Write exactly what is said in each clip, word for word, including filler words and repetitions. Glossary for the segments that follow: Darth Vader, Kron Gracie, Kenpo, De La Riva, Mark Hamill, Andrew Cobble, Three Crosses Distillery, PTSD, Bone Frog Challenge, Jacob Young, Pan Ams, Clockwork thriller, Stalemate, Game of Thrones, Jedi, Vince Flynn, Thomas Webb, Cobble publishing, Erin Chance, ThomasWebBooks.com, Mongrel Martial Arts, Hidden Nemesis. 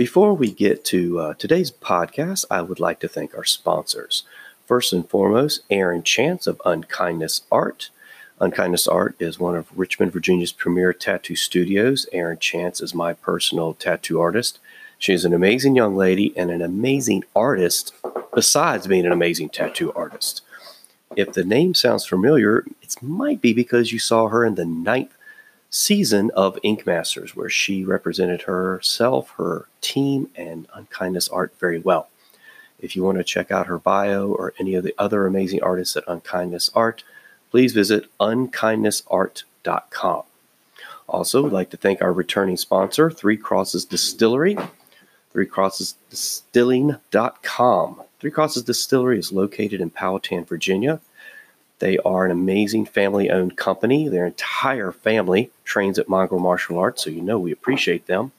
Before we get to uh, today's podcast, I would like to thank our sponsors. First and foremost, Erin Chance of Unkindness Art. Unkindness Art is one of Richmond, Virginia's premier tattoo studios. Erin Chance is my personal tattoo artist. She is an amazing young lady and an amazing artist, besides being an amazing tattoo artist. If the name sounds familiar, it might be because you saw her in the ninth season of Ink Masters, where she represented herself, her team, and Unkindness Art very well. If you want to check out her bio or any of the other amazing artists at Unkindness Art, please visit unkindness art dot com. Also, I'd like to thank our returning sponsor, Three Crosses Distillery, three crosses distilling dot com. Three Crosses Distillery is located in Powhatan, Virginia. They are an amazing family-owned company. Their entire family trains at Mongrel Martial Arts, so you know we appreciate them.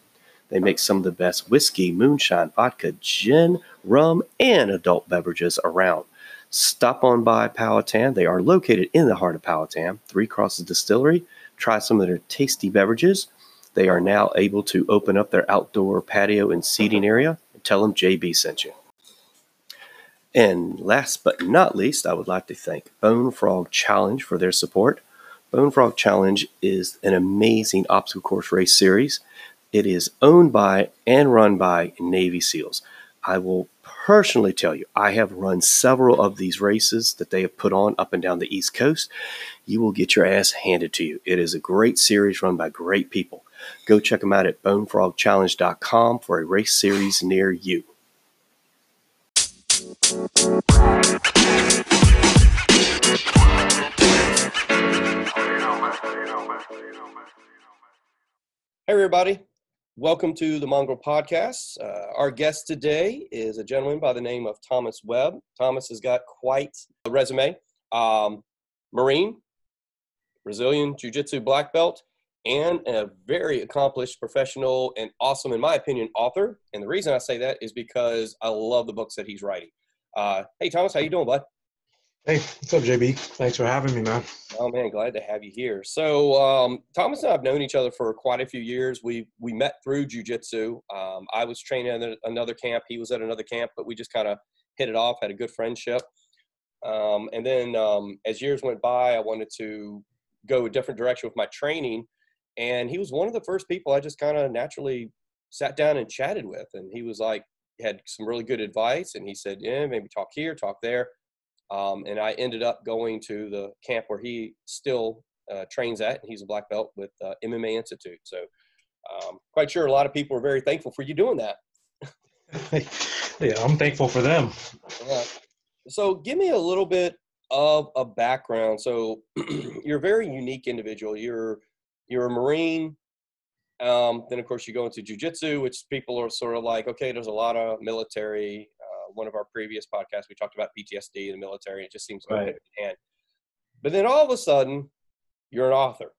They make some of the best whiskey, moonshine, vodka, gin, rum, and adult beverages around. Stop on by Powhatan. They are located in the heart of Powhatan, Three Crosses Distillery. Try some of their tasty beverages. They are now able to open up their outdoor patio and seating area. Tell them J B sent you. And last but not least, I would like to thank Bone Frog Challenge for their support. Bone Frog Challenge is an amazing obstacle course race series. It is owned by and run by Navy SEALs. I will personally tell you, I have run several of these races that they have put on up and down the East Coast. You will get your ass handed to you. It is a great series run by great people. Go check them out at bone frog challenge dot com for a race series near you. Hey everybody, welcome to the Mongrel Podcast. Uh, our guest today is a gentleman by the name of Thomas Webb. Thomas has got quite a resume. Um, Marine, Brazilian Jiu-Jitsu black belt, and a very accomplished professional and awesome, in my opinion, author. And the reason I say that is because I love the books that he's writing. Uh, hey, Thomas, how you doing, bud? Hey, what's up, J B? Thanks for having me, man. Oh, man, glad to have you here. So, um, Thomas and I have known each other for quite a few years. We we met through jiu-jitsu. Um, I was training at another camp. He was at another camp, but we just kind of hit it off, had a good friendship. Um, and then um, as years went by, I wanted to go a different direction with my training. And he was one of the first people I just kind of naturally sat down and chatted with. And he was like, had some really good advice. And he said, yeah, maybe talk here, talk there. Um, and I ended up going to the camp where he still uh, trains at. He's a black belt with uh, M M A Institute. So um, quite sure a lot of people are very thankful for you doing that. Yeah, I'm thankful for them. Yeah. So give me a little bit of a background. So you're a very unique individual. You're, you're a Marine. Um, then, of course, you go into jiu-jitsu, which people are sort of like, okay, there's a lot of military. One of our previous podcasts, we talked about P T S D in the military. It just seems right. Like hand. But then all of a sudden, you're an author.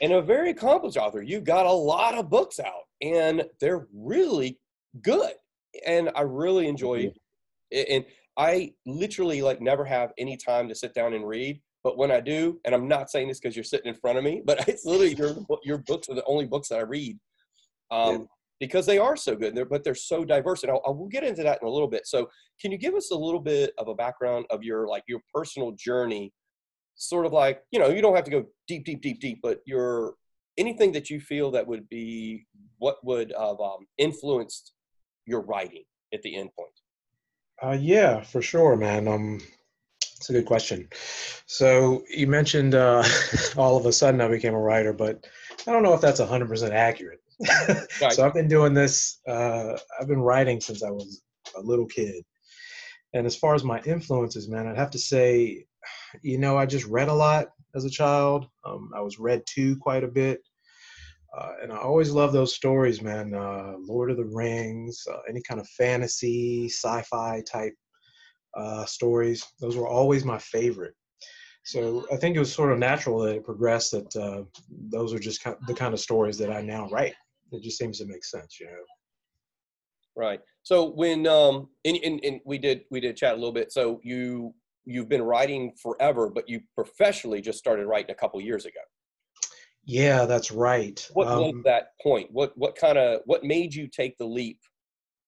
And a very accomplished author. You got a lot of books out, and they're really good. And I really enjoy it. And I literally, like, never have any time to sit down and read. But when I do, and I'm not saying this because you're sitting in front of me, but it's literally your, your books are the only books that I read. Um, yeah. Because they are so good, they're, but they're so diverse. And I'll, I will get into that in a little bit. So can you give us a little bit of a background of your, like, your personal journey? Sort of like, you know, you don't have to go deep, deep, deep, deep, but your, anything that you feel that would be, what would have um, influenced your writing at the end point? Uh, yeah, for sure, man. Um, it's a good question. So you mentioned uh, all of a sudden I became a writer, but I don't know if that's one hundred percent accurate. So I've been doing this, uh, I've been writing since I was a little kid. And as far as my influences, man, I'd have to say, you know, I just read a lot as a child. Um, I was read to quite a bit. Uh, and I always loved those stories, man. Uh, Lord of the Rings, uh, any kind of fantasy, sci-fi type uh, stories. Those were always my favorite. So I think it was sort of natural that it progressed that uh, those are just the kind of stories that I now write. It just seems to make sense, you know? Right. So when, um, and, and, and we did, we did chat a little bit. So you, you've been writing forever, but you professionally just started writing a couple years ago. Yeah, that's right. What um, was that point? What what kind of what made you take the leap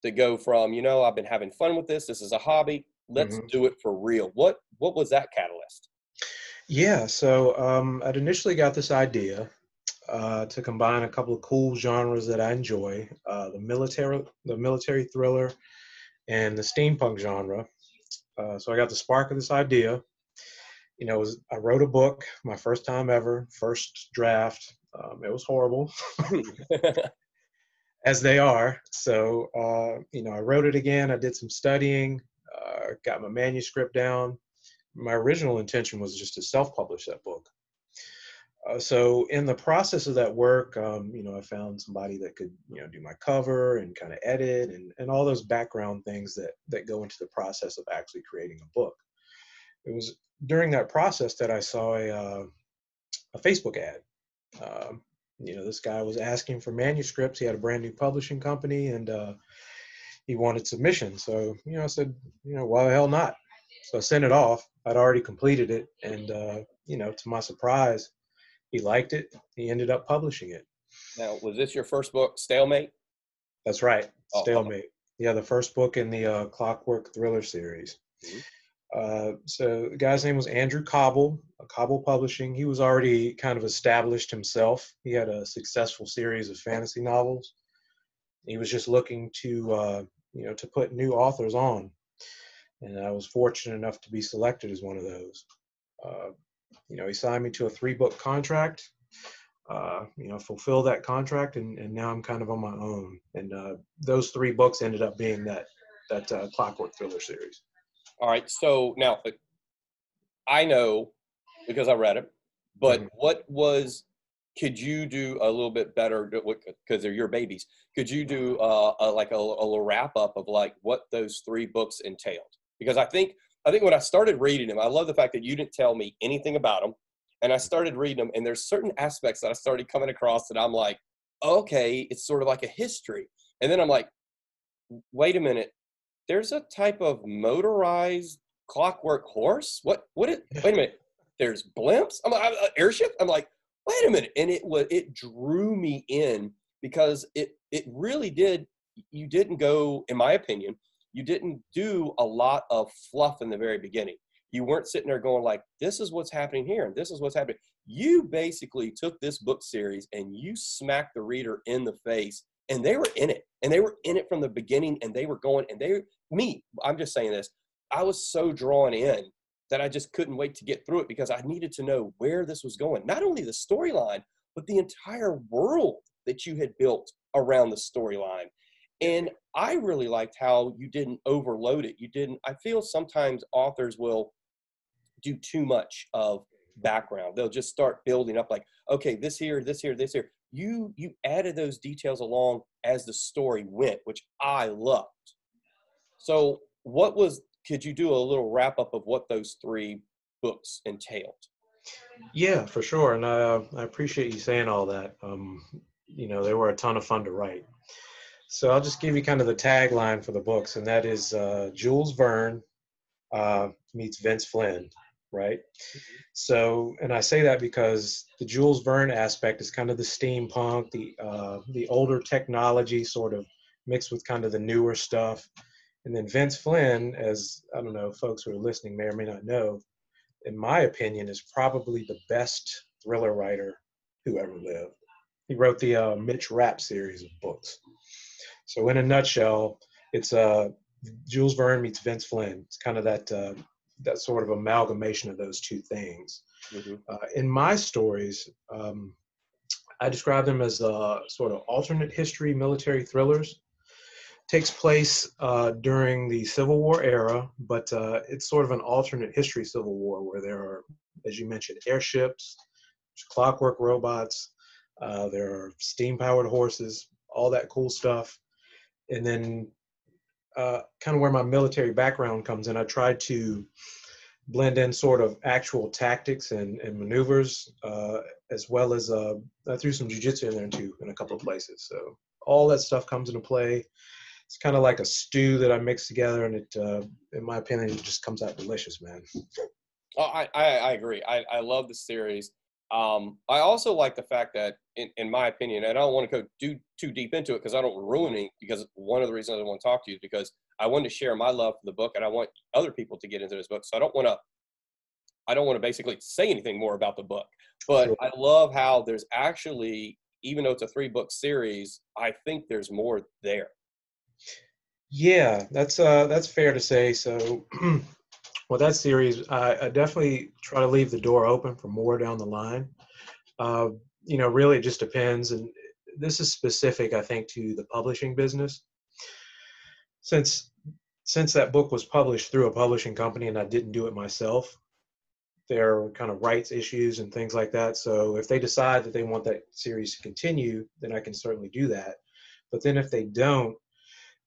to go from, you know, I've been having fun with this, this is a hobby, let's mm-hmm. do it for real. What what was that catalyst? Yeah, so um, I'd initially got this idea uh, to combine a couple of cool genres that I enjoy, uh, the military the military thriller and the steampunk genre. Uh, so I got the spark of this idea. You know, it was, I wrote a book, my first time ever, first draft. Um, it was horrible, as they are. So, uh, you know, I wrote it again. I did some studying, uh, got my manuscript down. My original intention was just to self-publish that book. Uh, so in the process of that work, um, you know, I found somebody that could, you know, do my cover and kind of edit and, and all those background things that, that go into the process of actually creating a book. It was during that process that I saw a, uh, a Facebook ad. Um, you know, this guy was asking for manuscripts. He had a brand new publishing company and uh, he wanted submissions. So, you know, I said, you know, why the hell not? So I sent it off. I'd already completed it. And, uh, you know, to my surprise, he liked it. He ended up publishing it. Now, was this your first book, Stalemate? That's right. Oh, Stalemate. Oh. Yeah, the first book in the uh, Clockwork Thriller series. Mm-hmm. Uh, so the guy's name was Andrew Cobble, Cobble Publishing. He was already kind of established himself. He had a successful series of fantasy novels. He was just looking to, uh, you know, to put new authors on. And I was fortunate enough to be selected as one of those. Uh, you know, he signed me to a three book contract, uh, you know, fulfill that contract. And, and now I'm kind of on my own. And, uh, those three books ended up being that, that, uh, Clockwork Thriller series. All right, so now I know because I read it, but mm-hmm. what was, could you do a little bit better, because they're your babies, could you do uh, a, like a, a little wrap up of like what those three books entailed? Because I think, I think when I started reading them, I love the fact that you didn't tell me anything about them, and I started reading them, and there's certain aspects that I started coming across that I'm like, okay, it's sort of like a history. And then I'm like, wait a minute. There's a type of motorized clockwork horse. What? What? Is, wait a minute. There's blimps. I'm like, uh, airship. I'm like, wait a minute. And it was. It drew me in because it. It really did. You didn't go, in my opinion, you didn't do a lot of fluff in the very beginning. You weren't sitting there going like, this is what's happening here and this is what's happening. You basically took this book series and you smacked the reader in the face. And they were in it, and they were in it from the beginning, and they were going, and they, me, I'm just saying this, I was so drawn in that I just couldn't wait to get through it because I needed to know where this was going. Not only the storyline, but the entire world that you had built around the storyline. And I really liked how you didn't overload it. You didn't, I feel sometimes authors will do too much of background. They'll just start building up like, okay, this here, this here, this here. You you added those details along as the story went, which I loved. So what was, could you do a little wrap up of what those three books entailed? Yeah, for sure. And I, I appreciate you saying all that. Um, you know, they were a ton of fun to write. So I'll just give you kind of the tagline for the books. And that is uh, Jules Verne uh, meets Vince Flynn. Right? So, and I say that because the Jules Verne aspect is kind of the steampunk, the uh, the older technology sort of mixed with kind of the newer stuff. And then Vince Flynn, as I don't know, folks who are listening may or may not know, in my opinion, is probably the best thriller writer who ever lived. He wrote the uh, Mitch Rapp series of books. So in a nutshell, it's uh, Jules Verne meets Vince Flynn. It's kind of that... Uh, that sort of amalgamation of those two things. Mm-hmm. Uh, in my stories, um, I describe them as uh, sort of alternate history military thrillers. Takes place uh, during the Civil War era, but uh, it's sort of an alternate history Civil War where there are, as you mentioned, airships, clockwork robots, uh, there are steam-powered horses, all that cool stuff. And then Uh, kind of where my military background comes in. I try to blend in sort of actual tactics and, and maneuvers, uh, as well as uh, I threw some jiu-jitsu in there too in a couple of places. So all that stuff comes into play. It's kind of like a stew that I mix together, and it, uh, in my opinion, it just comes out delicious, man. Oh, I, I, I agree. I, I love the series. Um, I also like the fact that, in, in my opinion, and I don't want to go too, too deep into it because I don't ruin it, because one of the reasons I want to talk to you is because I wanted to share my love for the book, and I want other people to get into this book. So I don't want to, I don't want to basically say anything more about the book, but sure. I love how there's actually, even though it's a three book series, I think there's more there. Yeah, that's, uh, that's fair to say. So well, that series, I, I definitely try to leave the door open for more down the line. Uh, you know, really it just depends. And this is specific, I think, to the publishing business. Since, since that book was published through a publishing company and I didn't do it myself, there were kind of rights issues and things like that. So if they decide that they want that series to continue, then I can certainly do that. But then if they don't,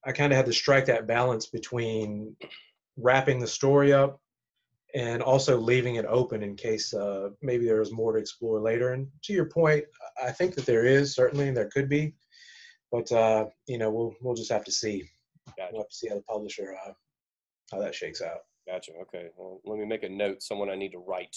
I kind of had to strike that balance between wrapping the story up and also leaving it open in case uh, maybe there is more to explore later. And to your point, I think that there is, certainly, and there could be, but uh, you know, we'll we'll just have to see. Gotcha. We'll have to see how the publisher, uh, how that shakes out. Gotcha. Okay. Well, let me make a note. Someone I need to write.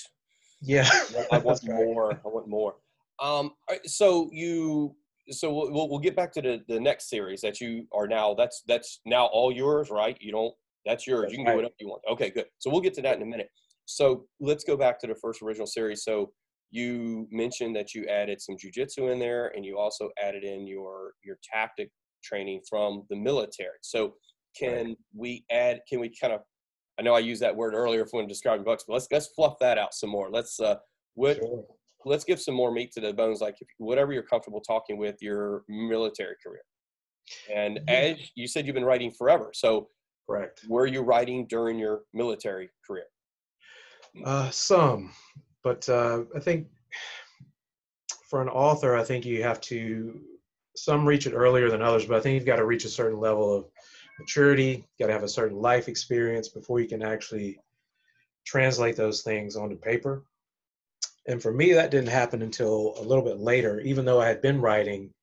Yeah. I want more. I want more. Um. So you. So we'll we'll get back to the the next series that you are now. That's that's now all yours, right? You don't. That's yours. That's you can do right. whatever you want. Okay, good. So we'll get to that in a minute. So let's go back to the first original series. So you mentioned that you added some jiu-jitsu in there, and you also added in your your tactic training from the military. So can right. we add? Can we kind of? I know I used that word earlier when describing books, but let's let's fluff that out some more. Let's uh, what, sure. let's give some more meat to the bones. Like if, whatever you're comfortable talking with your military career. And yeah. as you said, you've been writing forever, so. Correct. Were you writing during your military career? Uh, some, but uh, I think for an author, I think you have to, some reach it earlier than others, but I think you've got to reach a certain level of maturity, you've got to have a certain life experience before you can actually translate those things onto paper. And for me, that didn't happen until a little bit later, even though I had been writing.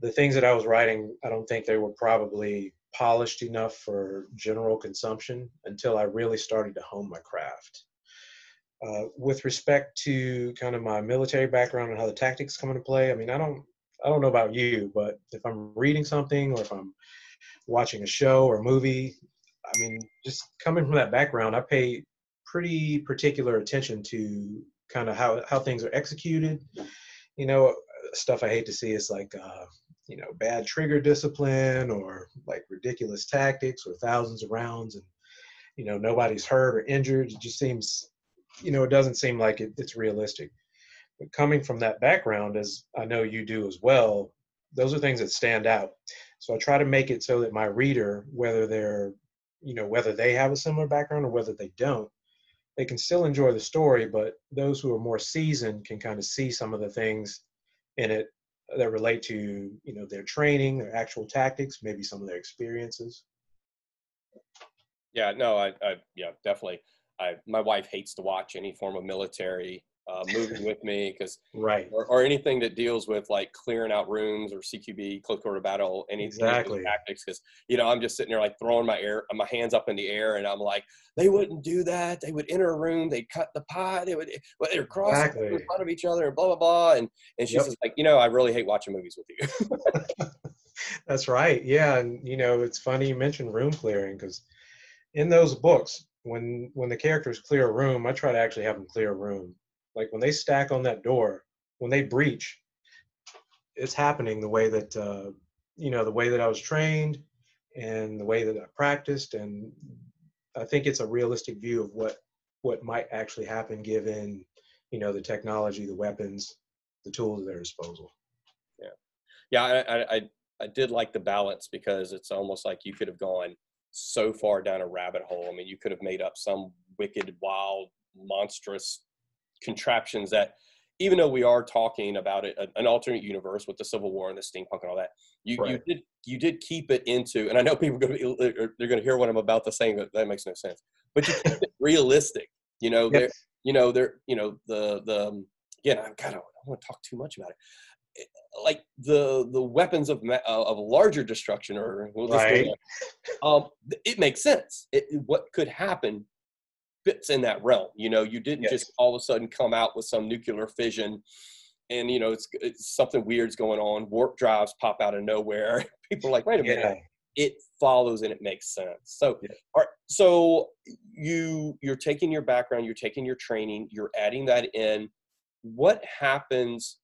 The things that I was writing, I don't think they were probably polished enough for general consumption until I really started to hone my craft. Uh, with respect to kind of my military background and how the tactics come into play, I mean, I don't, I don't know about you, but if I'm reading something or if I'm watching a show or a movie, I mean, just coming from that background, I pay pretty particular attention to kind of how, how things are executed. You know, stuff I hate to see is like, uh, you know, bad trigger discipline or like ridiculous tactics or thousands of rounds and, you know, nobody's hurt or injured. It just seems, you know, it doesn't seem like it, it's realistic. But coming from that background, as I know you do as well, those are things that stand out. So I try to make it so that my reader, whether they're, you know, whether they have a similar background or whether they don't, they can still enjoy the story, but those who are more seasoned can kind of see some of the things in it that relate to, you know, their training, their actual tactics, maybe some of their experiences. Yeah, no, I, I yeah, definitely. I, my wife hates to watch any form of military uh, movie with me because, right, or, or anything that deals with like clearing out rooms or C Q B, close quarter battle, anything exactly. tactics. Because you know, I'm just sitting there like throwing my air, my hands up in the air, and I'm like, they wouldn't do that. They would enter a room, they'd cut the pie, they would, well, they're crossing exactly. in front of each other, and blah blah blah. And and she's yep. just like, you know, I really hate watching movies with you. That's right. Yeah, and you know, it's funny you mentioned room clearing because in those books, when when the characters clear a room, I try to actually have them clear a room. Like when they stack on that door, when they breach, it's happening the way that uh, you know, the way that I was trained, and the way that I practiced, and I think it's a realistic view of what, what might actually happen given, you know, the technology, the weapons, the tools at their disposal. Yeah. Yeah. I, I, I did like the balance because it's almost like you could have gone so far down a rabbit hole. I mean, you could have made up some wicked, wild, monstrous contraptions that, even though we are talking about it, an alternate universe with the Civil War and the steampunk and all that, you, right. you did you did keep it into, and I know people are going to be, they're going to hear what I'm about to say, but that makes no sense. But you kept it realistic, you know. Yep. You know, there, you know, the the again, I kind of don't want to talk too much about it. Like the the weapons of ma of larger destruction, or we'll just right. um, it makes sense. It, what could happen fits in that realm. You know, you didn't yes. just all of a sudden come out with some nuclear fission and, you know, it's, it's something weird's going on. Warp drives pop out of nowhere. People are like, wait a yeah. minute. It follows and it makes sense. So, yeah. all right, so you, you're taking your background, you're taking your training, you're adding that in. What happens?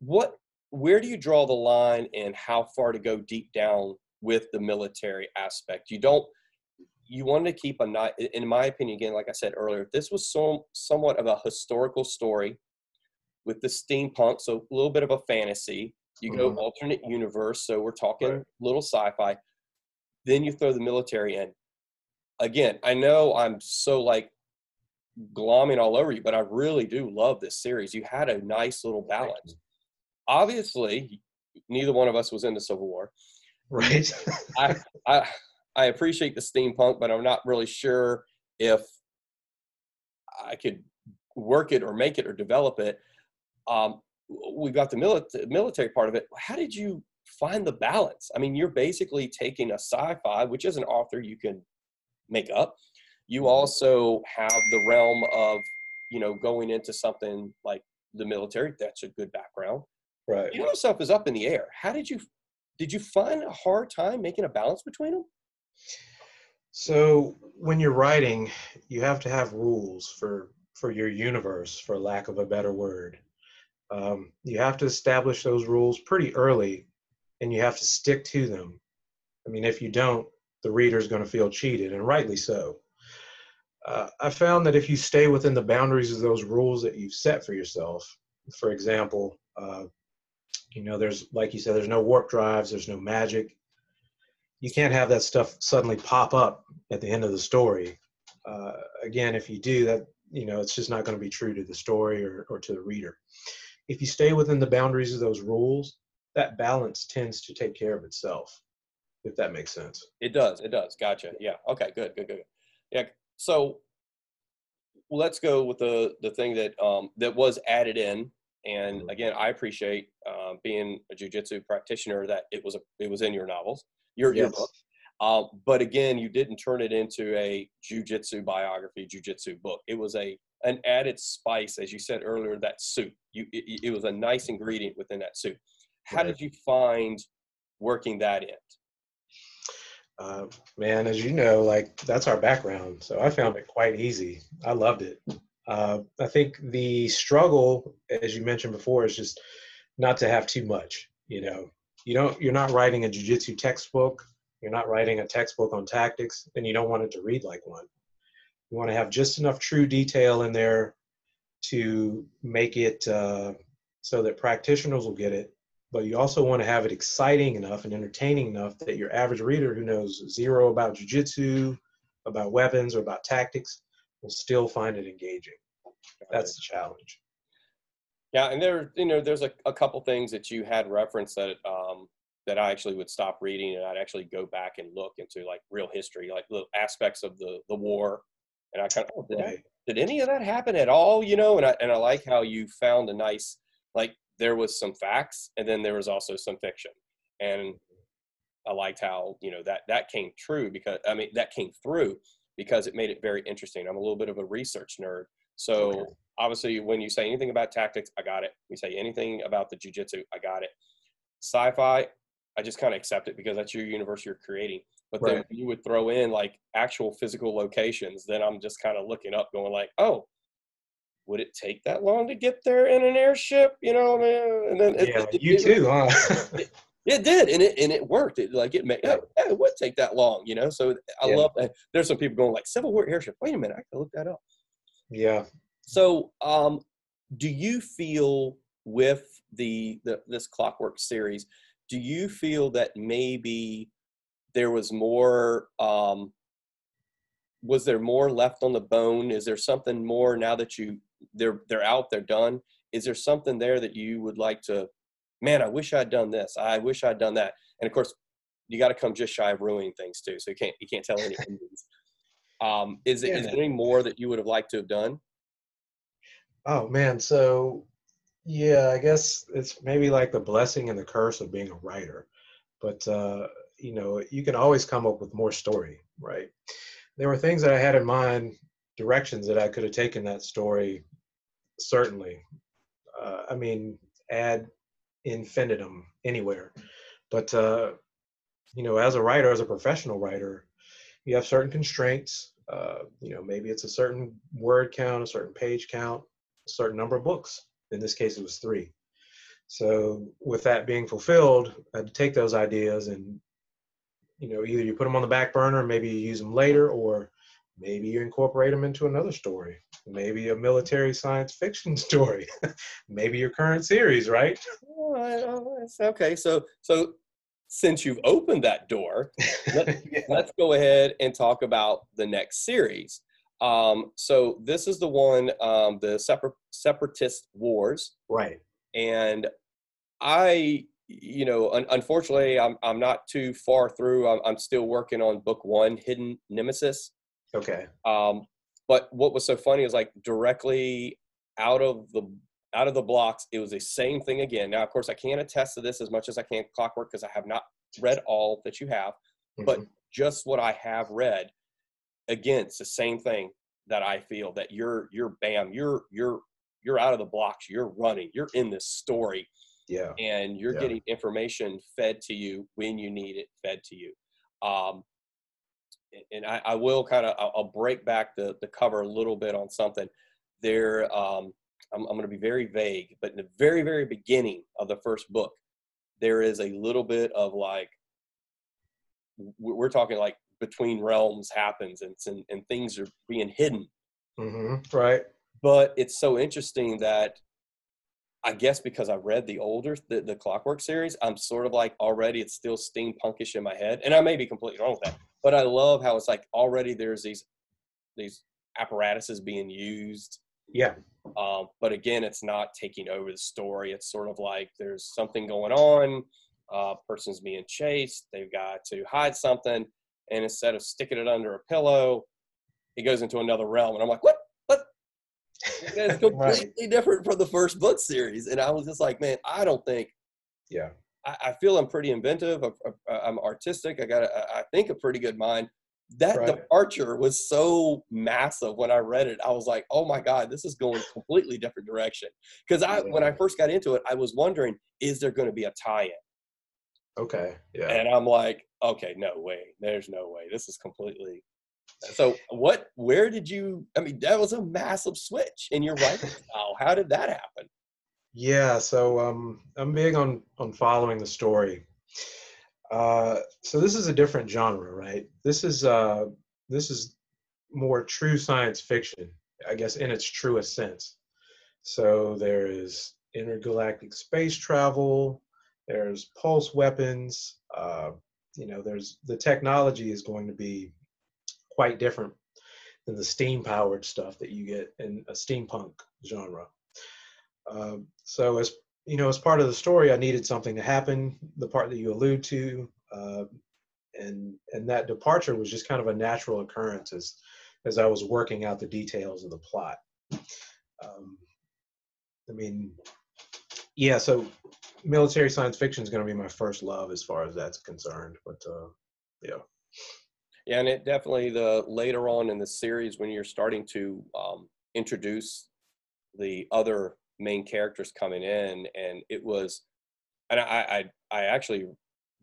What, where do you draw the line and how far to go deep down with the military aspect? You don't, you wanted to keep a night, in my opinion, again, like I said earlier, this was some, somewhat of a historical story with the steampunk. So a little bit of a fantasy. You go mm-hmm. alternate universe, so we're talking right. little sci-fi. Then you throw the military in. Again, I know I'm so like glomming all over you, but I really do love this series. You had a nice little balance. Obviously, neither one of us was in the Civil War. Right. I, I I appreciate the steampunk, but I'm not really sure if I could work it or make it or develop it. Um, we got the milita- military part of it. How did you find the balance? I mean, you're basically taking a sci-fi, which is an author you can make up. You also have the realm of, you know, going into something like the military. That's a good background. Right. You know, stuff is up in the air. How did you, did you find a hard time making a balance between them? So when you're writing, you have to have rules for, for your universe, for lack of a better word. Um, you have to establish those rules pretty early, and you have to stick to them. I mean, if you don't, the reader's going to feel cheated, and rightly so. Uh, I found that if you stay within the boundaries of those rules that you've set for yourself, for example, uh, you know, there's, like you said, there's no warp drives, there's no magic. You can't have that stuff suddenly pop up at the end of the story. Uh, again, if you do that, you know, it's just not going to be true to the story or, or to the reader. If you stay within the boundaries of those rules, that balance tends to take care of itself, if that makes sense. It does. It does. Gotcha. Yeah. Okay. Good. Good. Good. Yeah. So let's go with the, the thing that, um, that was added in. And again, I appreciate, um, being a jiu-jitsu practitioner, that it was, a, it was in your novels, your, yes. your book. Um, but again, you didn't turn it into a jiu-jitsu biography, jiu-jitsu book. It was a, an added spice, as you said earlier, that soup. You, it, it was a nice ingredient within that soup. How right. did you find working that in? Uh, man, as you know, like that's our background. So I found it quite easy. I loved it. Uh, I think the struggle, as you mentioned before, is just not to have too much. You know, you don't, you're not writing a jiu-jitsu textbook. You're not writing a textbook on tactics, and you don't want it to read like one. You want to have just enough true detail in there to make it uh, so that practitioners will get it, but you also want to have it exciting enough and entertaining enough that your average reader who knows zero about jiu-jitsu, about weapons, or about tactics will still find it engaging. That's the challenge. Yeah, and there, you know, there's a, a couple things that you had referenced that um, that I actually would stop reading, and I'd actually go back and look into like real history, like little aspects of the the war. And I kind of, oh, did, right. I, did any of that happen at all? You know, and I, and I like how you found a nice, like there was some facts and then there was also some fiction. And I liked how, you know, that, that came true because, I mean, that came through because it made it very interesting. I'm a little bit of a research nerd. So okay. obviously when you say anything about tactics, I got it. You say anything about the jiu-jitsu, I got it. Sci-fi, I just kind of accept it because that's your universe you're creating. But right. then you would throw in like actual physical locations. Then I'm just kind of looking up going like, oh, would it take that long to get there in an airship? You know, man? And then it, yeah, it, you it, too, huh? it, it did. And it, and it worked. It like it made, yeah. oh, it would take that long, you know? So I yeah. love that. There's some people going like Civil War airship. Wait a minute. I can look that up. Yeah. So um, do you feel with the, the, this Clockwork series, do you feel that maybe there was more, um, was there more left on the bone? Is there something more now that you, they're, they're out, they're done? Is there something there that you would like to, man, I wish I'd done this. I wish I'd done that. And of course, you got to come just shy of ruining things too. So you can't, you can't tell any endings. Um, is, yeah. is there any more that you would have liked to have done? Oh man. So yeah, I guess it's maybe like the blessing and the curse of being a writer, but, uh, you know, you can always come up with more story, right? there were things that I had in mind, directions that I could have taken that story, certainly. Uh, I mean, add infinitum anywhere. But, uh, you know, as a writer, as a professional writer, you have certain constraints. Uh, you know, maybe it's a certain word count, a certain page count, a certain number of books. In this case, it was three. So with that being fulfilled, I had to take those ideas and, you know, either you put them on the back burner, maybe you use them later, or maybe you incorporate them into another story, maybe a military science fiction story, maybe your current series, right? Well, okay, so so since you've opened that door, let, yeah. let's go ahead and talk about the next series. Um, so this is the one, um, the separ Separatist Wars. Right. And I, you know, un unfortunately, I'm, I'm not too far through. I'm, I'm still working on book one, Hidden Nemesis. Okay. Um, but what was so funny is, like, directly out of the, out of the blocks, it was the same thing again. Now, of course, I can't attest to this as much as I can Clockwork, because I have not read all that you have, mm-hmm. but just what I have read, again, it's the same thing that I feel, that you're, you're bam, you're, you're, you're out of the blocks, you're running, you're in this story, yeah, and you're yeah. getting information fed to you when you need it fed to you. Um, and I, I will kind of, I'll, I'll break back the, the cover a little bit on something there. Um, I'm, I'm going to be very vague, but in the very, very beginning of the first book, there is a little bit of, like, we're talking, like, between realms happens, and, and, and things are being hidden. Mm-hmm. Right. But it's so interesting that, I guess because I read the older, the, the Clockwork series, I'm sort of like, already it's still steampunkish in my head. And I may be completely wrong with that, but I love how it's like, already there's these, these apparatuses being used. Yeah. Um, but again, it's not taking over the story. It's sort of like there's something going on, uh, person's being chased, they've got to hide something. And instead of sticking it under a pillow, it goes into another realm. And I'm like, what? It's completely right. different from the first book series. And I was just like, man, I don't think, yeah, I, I feel I'm pretty inventive. I, I, I'm artistic. I got, a, I think, a pretty good mind. That right. departure was so massive when I read it. I was like, oh my God, this is going a completely different direction. Because I, yeah. when I first got into it, I was wondering, is there going to be a tie-in? Okay. Yeah. And I'm like, okay, no way. There's no way. This is completely. So what, where did you, I mean, that was a massive switch in your writing style. How did that happen? Yeah. So, um, I'm big on, on following the story. Uh, so this is a different genre, right? This is, uh, this is more true science fiction, I guess, in its truest sense. So there is intergalactic space travel, there's pulse weapons, uh, you know, there's, the technology is going to be quite different than the steam-powered stuff that you get in a steampunk genre. Uh, so, as you know, as part of the story, I needed something to happen. The part that you allude to, uh, and and that departure was just kind of a natural occurrence as as I was working out the details of the plot. Um, I mean, yeah. So, military science fiction is going to be my first love as far as that's concerned. But uh, yeah. Yeah, and it definitely, the later on in the series, when you're starting to um, introduce the other main characters coming in, and it was, and I I, I actually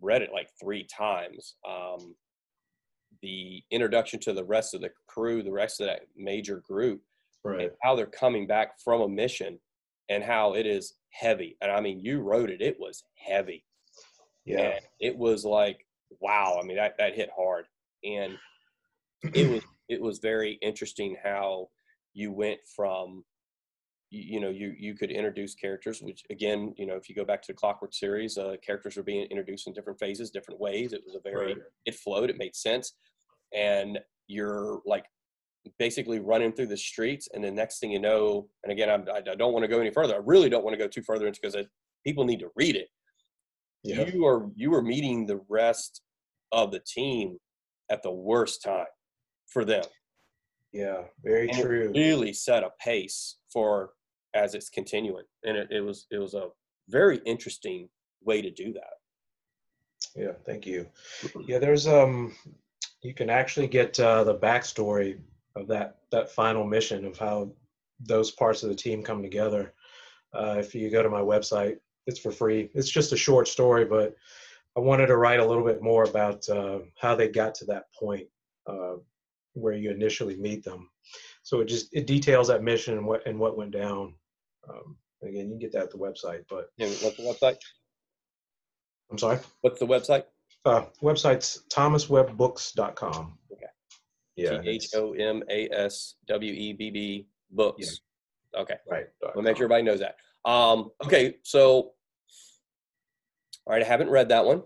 read it like three times. Um, the introduction to the rest of the crew, the rest of that major group, right. and how they're coming back from a mission, and how it is heavy. And I mean, you wrote it; it was heavy. Yeah, and it was like, wow. I mean, that that hit hard. And it was, it was very interesting how you went from, you, you know, you, you could introduce characters, which again, you know, if you go back to the Clockwork series, uh, characters were being introduced in different phases, different ways. It was a very, right. it flowed, it made sense. And you're like basically running through the streets. And the next thing you know, and again, I'm, I, I don't want to go any further. I really don't want to go too further into, because people need to read it. Yeah. You are, you are meeting the rest of the team at the worst time for them. Yeah, very and true. It really set a pace for as it's continuing. And it, it was it was a very interesting way to do that. Yeah, thank you. Yeah, there's um you can actually get uh, the backstory of that that final mission, of how those parts of the team come together. Uh, if you go to my website, it's for free. It's just a short story, but I wanted to write a little bit more about uh, how they got to that point uh, where you initially meet them. So it just, it details that mission and what and what went down. Um, again, you can get that at the website. But yeah, what's the website? I'm sorry? What's the website? Uh, website's Thomas Web Books dot com. Okay. Yeah. T H O M A S W E B B books. Yeah. Okay. Right. We'll make sure everybody knows that. Um, okay. So, all right, I haven't read that one.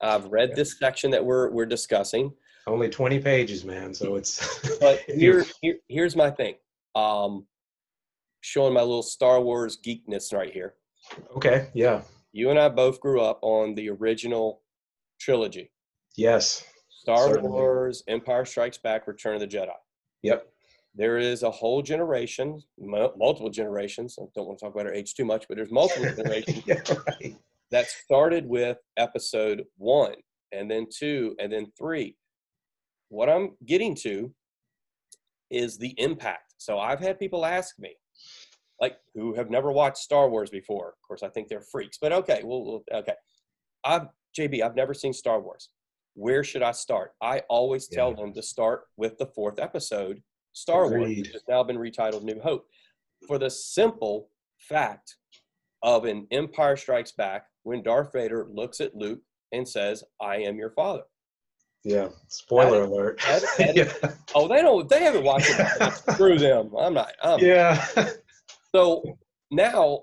I've read yeah. this section that we're we're discussing. Only twenty pages, man. So it's. But here, here, here's my thing. Um, showing my little Star Wars geekness right here. Okay. Yeah. You and I both grew up on the original trilogy. Yes. Star certainly. Wars, Empire Strikes Back, Return of the Jedi. Yep. There is a whole generation, multiple generations. I don't want to talk about our age too much, but there's multiple generations. Yeah, right. That started with episode one, and then two, and then three. What I'm getting to is the impact. So I've had people ask me, like, who have never watched Star Wars before. Of course, I think they're freaks, but okay, well, okay. I've, J B, I've never seen Star Wars. Where should I start? I always tell yeah. them to start with the fourth episode, Star Agreed. Wars, which has now been retitled New Hope, for the simple fact of an Empire Strikes Back, when Darth Vader looks at Luke and says, I am your father. Yeah. Spoiler that, alert. That, that yeah. is, oh, they don't, they haven't watched it. Screw them. I'm not. I'm yeah. Not. So now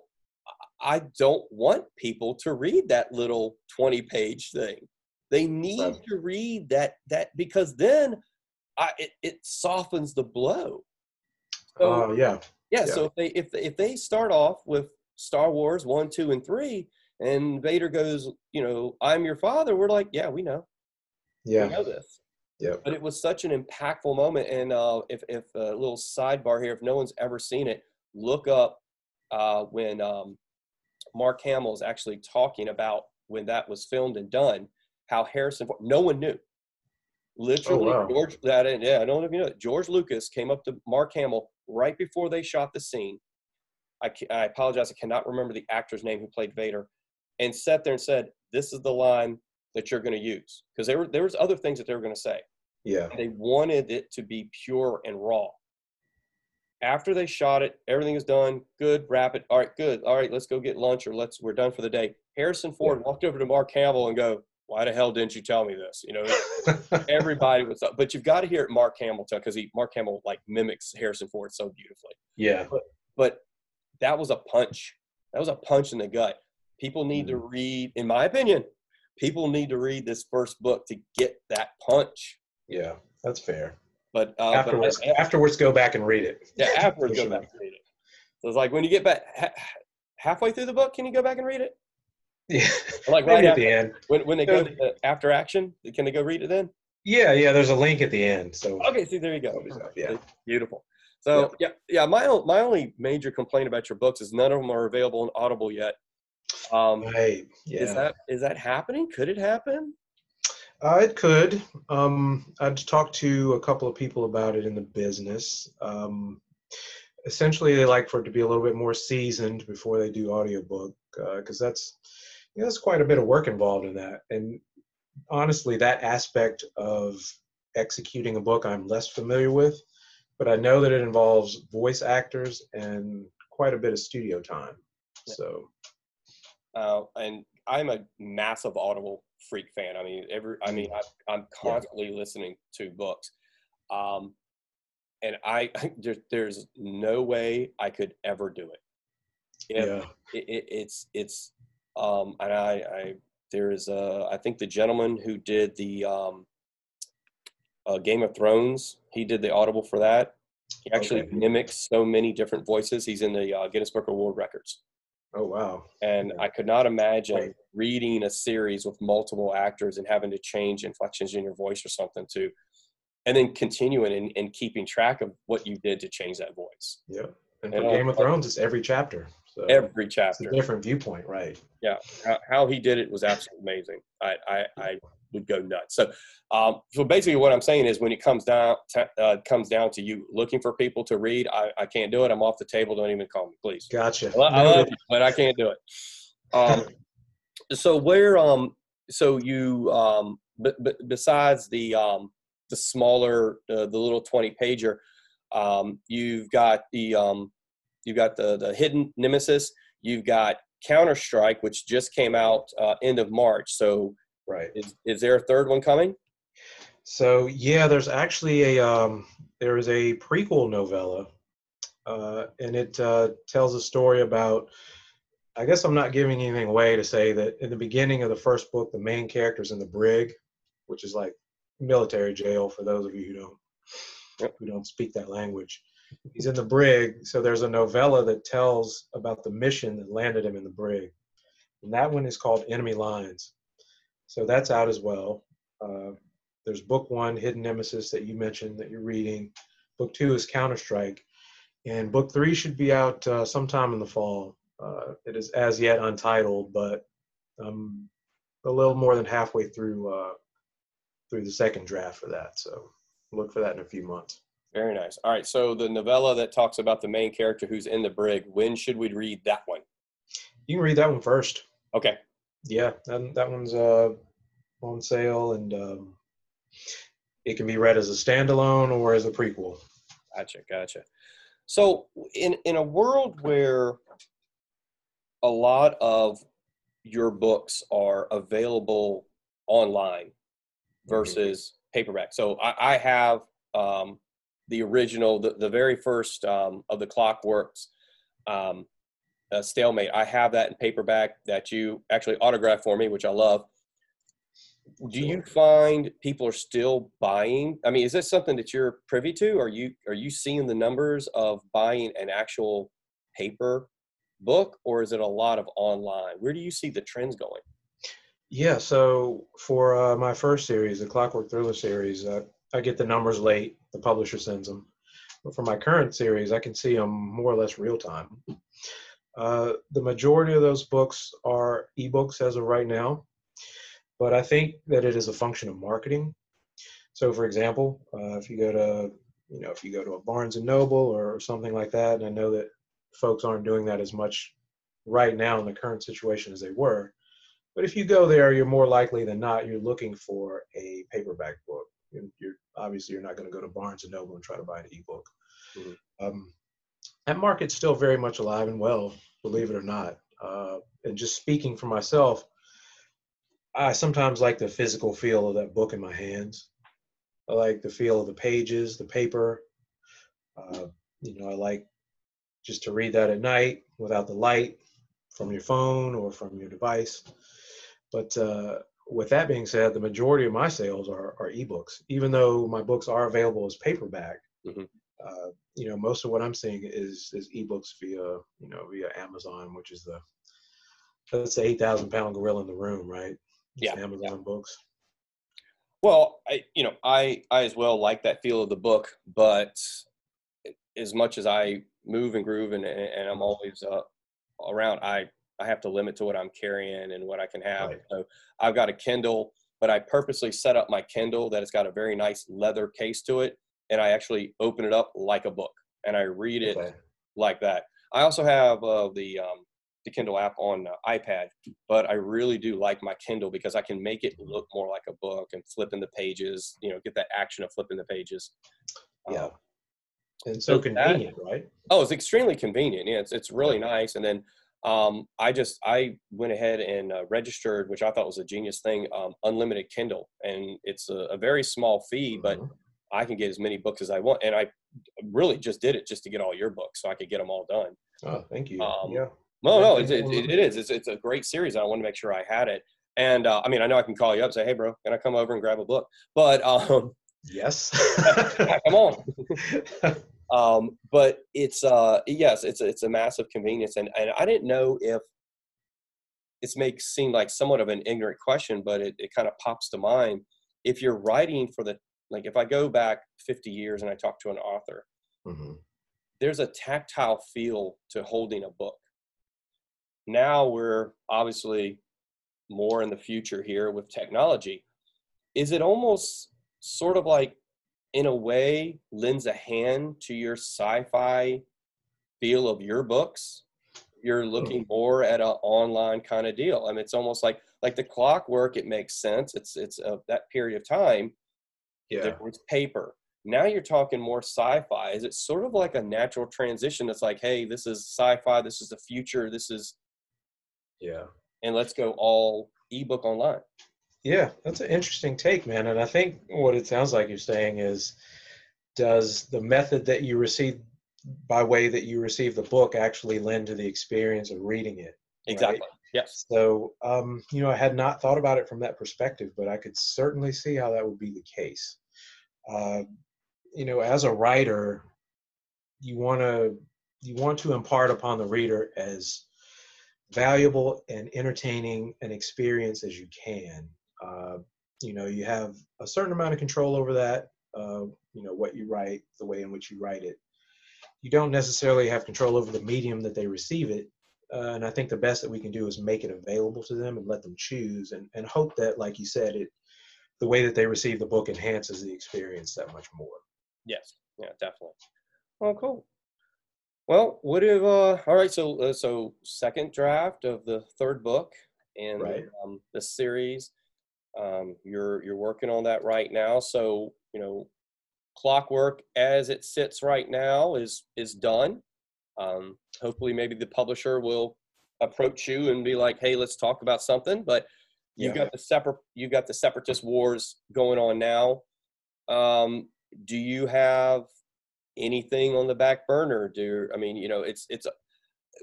I don't want people to read that little twenty page thing. They need right. to read that, that because then I, it, it softens the blow. Oh, so, uh, yeah. yeah. Yeah. So if they, if they, if they start off with Star Wars one, two, and three, and Vader goes, you know, I'm your father, we're like, yeah, we know. Yeah. We know this. Yeah. But it was such an impactful moment. And uh, if, if a uh, little sidebar here, if no one's ever seen it, look up uh, when um, Mark Hamill is actually talking about when that was filmed and done, how Harrison, no one knew. Literally, oh, wow. George, that, yeah, I don't know if you know it. George Lucas came up to Mark Hamill right before they shot the scene. I, I apologize, I cannot remember the actor's name who played Vader, and sat there and said, this is the line that you're going to use. Because there were there was other things that they were going to say. Yeah. And they wanted it to be pure and raw. After they shot it, everything is done. Good, wrap it. All right, good. All right, let's go get lunch, or let's we're done for the day. Harrison Ford yeah. walked over to Mark Hamill and go, why the hell didn't you tell me this? You know, everybody was up. But you've got to hear it Mark Hamill tell, because he Mark Hamill like mimics Harrison Ford so beautifully. Yeah. But, but that was a punch. That was a punch in the gut. People need mm-hmm. to read, in my opinion, people need to read this first book to get that punch. Yeah, that's fair. But uh, afterwards, but after, afterwards, go back and read it. Yeah, afterwards, go back and read it. So it's like when you get back ha- halfway through the book, can you go back and read it? Yeah, like right at the end. When when they go to the after action, can they go read it then? Yeah, yeah. There's a link at the end. So okay, see, there you go. Yeah, beautiful. So yeah, yeah. yeah my own, my only major complaint about your books is none of them are available on Audible yet. Um, right. Yeah. Is that is that happening? Could it happen? Uh, it could. Um, I've talked to a couple of people about it in the business. Um, essentially, they like for it to be a little bit more seasoned before they do audiobook, because uh, that's you know, that's quite a bit of work involved in that. And honestly, that aspect of executing a book I'm less familiar with, but I know that it involves voice actors and quite a bit of studio time. So, uh, and I'm a massive Audible freak fan. I mean, every, I mean, I, I'm constantly yeah. listening to books. Um, and I, I there, there's no way I could ever do it. If, yeah. It, it, it's, it's, um, and I, I, there is a, I think the gentleman who did the, um, uh, Game of Thrones, he did the Audible for that. He actually okay. mimics so many different voices. He's in the uh, Guinness Book of World Records. Oh, wow. And yeah. I could not imagine right. reading a series with multiple actors and having to change inflections in your voice or something to, and then continuing and, and keeping track of what you did to change that voice. Yeah. And, and for Game of Thrones, it's every chapter. So every chapter. It's a different viewpoint, right? Yeah. How, how he did it was absolutely amazing. I, I, I would go nuts. So, um, so basically what I'm saying is when it comes down, to, uh, comes down to you looking for people to read, I, I can't do it. I'm off the table. Don't even call me, please. Gotcha. Well, I love you, but I can't do it. Um, so where, um, so you, um, b- b- besides the, um, the smaller, uh, the little twenty pager, um, you've got the, um, you've got the, the Hidden Nemesis, you've got Counter-Strike, which just came out, uh, end of March. So, right. Is, is there a third one coming? So, yeah, there's actually a, um, there is a prequel novella, uh, and it, uh, tells a story about, I guess I'm not giving anything away to say that in the beginning of the first book, the main character's in the brig, which is like military jail for those of you who don't, yep. who don't speak that language. He's in the brig, so there's a novella that tells about the mission that landed him in the brig. And that one is called Enemy Lines. So that's out as well. Uh, there's book one, Hidden Nemesis, that you mentioned that you're reading. Book two is Counter-Strike. And book three should be out uh, sometime in the fall. Uh, it is as yet untitled, but I'm a little more than halfway through uh, through the second draft for that. So look for that in a few months. Very nice. All right. So the novella that talks about the main character who's in the brig, when should we read that one? You can read that one first. Okay. Yeah. That, that one's uh, on sale, and um, it can be read as a standalone or as a prequel. Gotcha. Gotcha. So in, in a world where a lot of your books are available online versus mm-hmm. paperback. So I, I have, um, the original, the, the very first um, of the Clockworks, um, uh, Stalemate. I have that in paperback that you actually autographed for me, which I love. Do you find people are still buying? I mean, is this something that you're privy to? Are you are you seeing the numbers of buying an actual paper book, or is it a lot of online? Where do you see the trends going? Yeah, so for uh, my first series, the Clockwork Thriller series, uh, I get the numbers late. The publisher sends them. But for my current series, I can see them more or less real time. Uh, the majority of those books are ebooks as of right now, but I think that it is a function of marketing. So, for example, uh, if you go to, you know, if you go to a Barnes and Noble or something like that, and I know that folks aren't doing that as much right now in the current situation as they were, but if you go there, you're more likely than not you're looking for a paperback book. You're obviously you're not going to go to Barnes and Noble and try to buy an ebook. Mm-hmm. Um, that market's still very much alive and well, believe it or not. Uh, and just speaking for myself, I sometimes like the physical feel of that book in my hands. I like the feel of the pages, the paper. Uh, you know, I like just to read that at night without the light from your phone or from your device. But uh, with that being said, the majority of my sales are, are ebooks, even though my books are available as paperback. Mm-hmm. Uh, you know, most of what I'm seeing is is ebooks via, you know, via Amazon, which is the, that's the eight thousand pound gorilla in the room, right? It's yeah. Amazon yeah. books. Well, I, you know, I, I as well like that feel of the book, but as much as I move and groove and, and I'm always uh, around, I, I have to limit to what I'm carrying and what I can have. Right. So I've got a Kindle, but I purposely set up my Kindle that it's got a very nice leather case to it. And I actually open it up like a book and I read it okay. like that. I also have uh, the, um, the Kindle app on uh, iPad, but I really do like my Kindle because I can make it look more like a book and flipping the pages, you know, get that action of flipping the pages. Yeah. Um, and so, so convenient, that, right? Oh, it's extremely convenient. Yeah. It's, it's really nice. And then, Um, I just, I went ahead and uh, registered, which I thought was a genius thing, um, unlimited Kindle. And it's a, a very small fee, but mm-hmm. I can get as many books as I want. And I really just did it just to get all your books so I could get them all done. Oh, thank you. Um, yeah. No, no, it's, it, it, it is. It's, it's a great series. I want to make sure I had it. And, uh, I mean, I know I can call you up and say, hey bro, can I come over and grab a book? But, um, yes, come on. Um, but it's, uh, yes, it's, it's a massive convenience. And, and I didn't know if this may seem like somewhat of an ignorant question, but it, it kind of pops to mind. If you're writing for the, like, if I go back fifty years and I talk to an author, mm-hmm. there's a tactile feel to holding a book. Now we're obviously more in the future here with technology. is it almost sort of like, in a way, lends a hand to your sci-fi feel of your books? You're looking more at an online kind of deal. I mean, it's almost like, like the Clockwork, it makes sense. It's, it's uh, that period of time. Yeah. There was paper. Now you're talking more sci-fi. Is it sort of like a natural transition? It's like, hey, this is sci-fi. This is the future. This is, yeah. And let's go all ebook online. Yeah, that's an interesting take, man. And I think what it sounds like you're saying is, does the method that you receive, by way that you receive the book, actually lend to the experience of reading it? Right? Exactly. Yes. So, um, you know, I had not thought about it from that perspective, but I could certainly see how that would be the case. Uh, you know, as a writer, you want to you want to impart upon the reader as valuable and entertaining an experience as you can. Uh, you know, you have a certain amount of control over that, uh, you know, what you write, the way in which you write it. You don't necessarily have control over the medium that they receive it. Uh, and I think the best that we can do is make it available to them and let them choose, and, and hope that, like you said, it, the way that they receive the book enhances the experience that much more. Yes. Yeah, definitely. Well, cool. Well, what if, uh, all right. So, uh, so second draft of the third book and right. um, the series. Um, you're you're working on that right now, so you know, Clockwork as it sits right now is is done. Um, hopefully, maybe the publisher will approach you and be like, "Hey, let's talk about something." But you've yeah. got the separ you've got the Separatist Wars going on now. Um, do you have anything on the back burner? Do I mean you know it's it's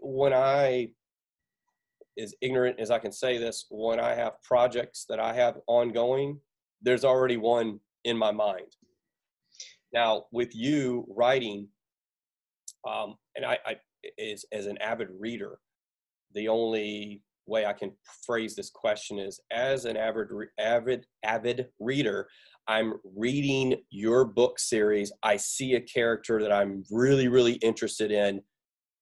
when I. as ignorant as I can say this, when I have projects that I have ongoing, there's already one in my mind. Now with you writing, um, and I, I is, as an avid reader, the only way I can phrase this question is as an avid, avid, avid reader, I'm reading your book series. I see a character that I'm really, really interested in.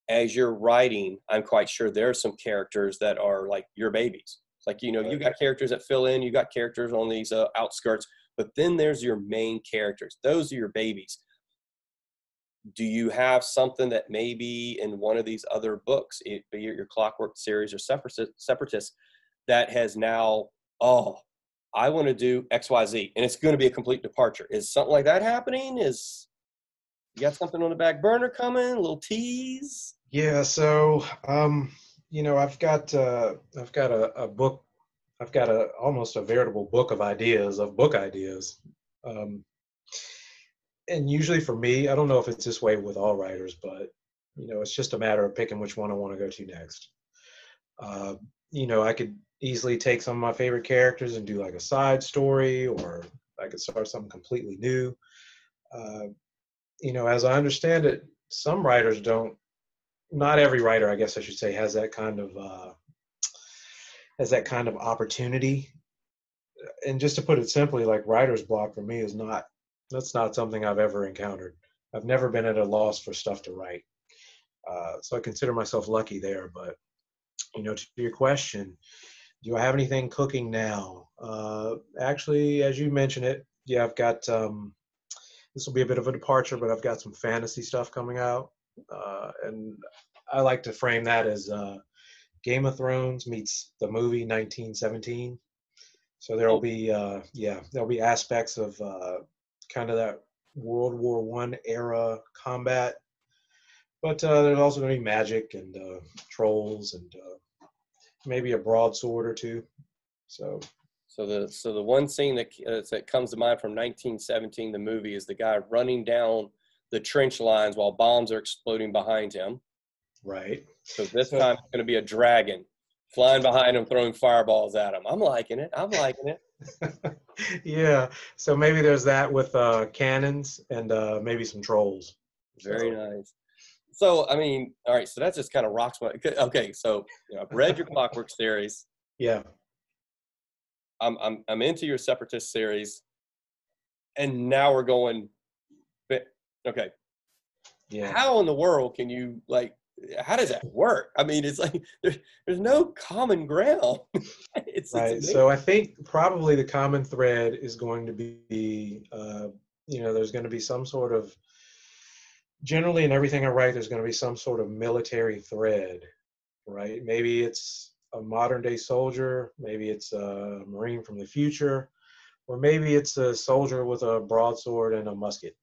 As you're writing, I'm quite sure there are some characters that are like your babies. It's like, you know, you got characters that fill in, you got characters on these uh, outskirts, but then there's your main characters. Those are your babies. Do you have something that maybe in one of these other books, it, your, your Clockwork series or separatist, separatist, that has now, oh, I want to do X, Y, Z, and it's going to be a complete departure. Is something like that happening? Is you got something on the back burner coming? A little tease? Yeah, so um, you know, I've got uh, I've got a, a book, I've got a almost a veritable book of ideas of book ideas, um, and usually for me, I don't know if it's this way with all writers, but you know, it's just a matter of picking which one I want to go to next. Uh, you know, I could easily take some of my favorite characters and do like a side story, or I could start something completely new. Uh, you know, as I understand it, some writers don't. Not every writer, I guess I should say, has that kind of uh, has that kind of opportunity. And just to put it simply, like writer's block for me is not that's not something I've ever encountered. I've never been at a loss for stuff to write, uh, so I consider myself lucky there. But you know, to your question, do I have anything cooking now? Uh, actually, as you mentioned it, yeah, I've got um, this will be a bit of a departure, but I've got some fantasy stuff coming out. Uh, and I like to frame that as uh, Game of Thrones meets the movie nineteen seventeen. So there'll be, uh, yeah, there'll be aspects of uh, kind of that World War One era combat, but uh, there's also going to be magic and uh, trolls and uh, maybe a broadsword or two. So, so the so the one scene that uh, that comes to mind from nineteen seventeen, the movie, is the guy running down the trench lines while bombs are exploding behind him. Right. So this time it's going to be a dragon flying behind him, throwing fireballs at him. I'm liking it. I'm liking it. Yeah. So maybe there's that with uh, cannons and uh, maybe some trolls. Very so. nice. So, I mean, all right. So that just kind of rocks my, okay. So you know, I've read your Clockwork series. Yeah. I'm, I'm, I'm into your Separatist series. And now we're going, okay. Yeah. How in the world can you like how does that work? I mean, it's like, there's, there's no common ground. It's, right. It's so I think probably the common thread is going to be, uh, you know, there's going to be some sort of, generally in everything I write, there's going to be some sort of military thread, right? Maybe it's a modern day soldier, maybe it's a Marine from the future, or maybe it's a soldier with a broadsword and a musket.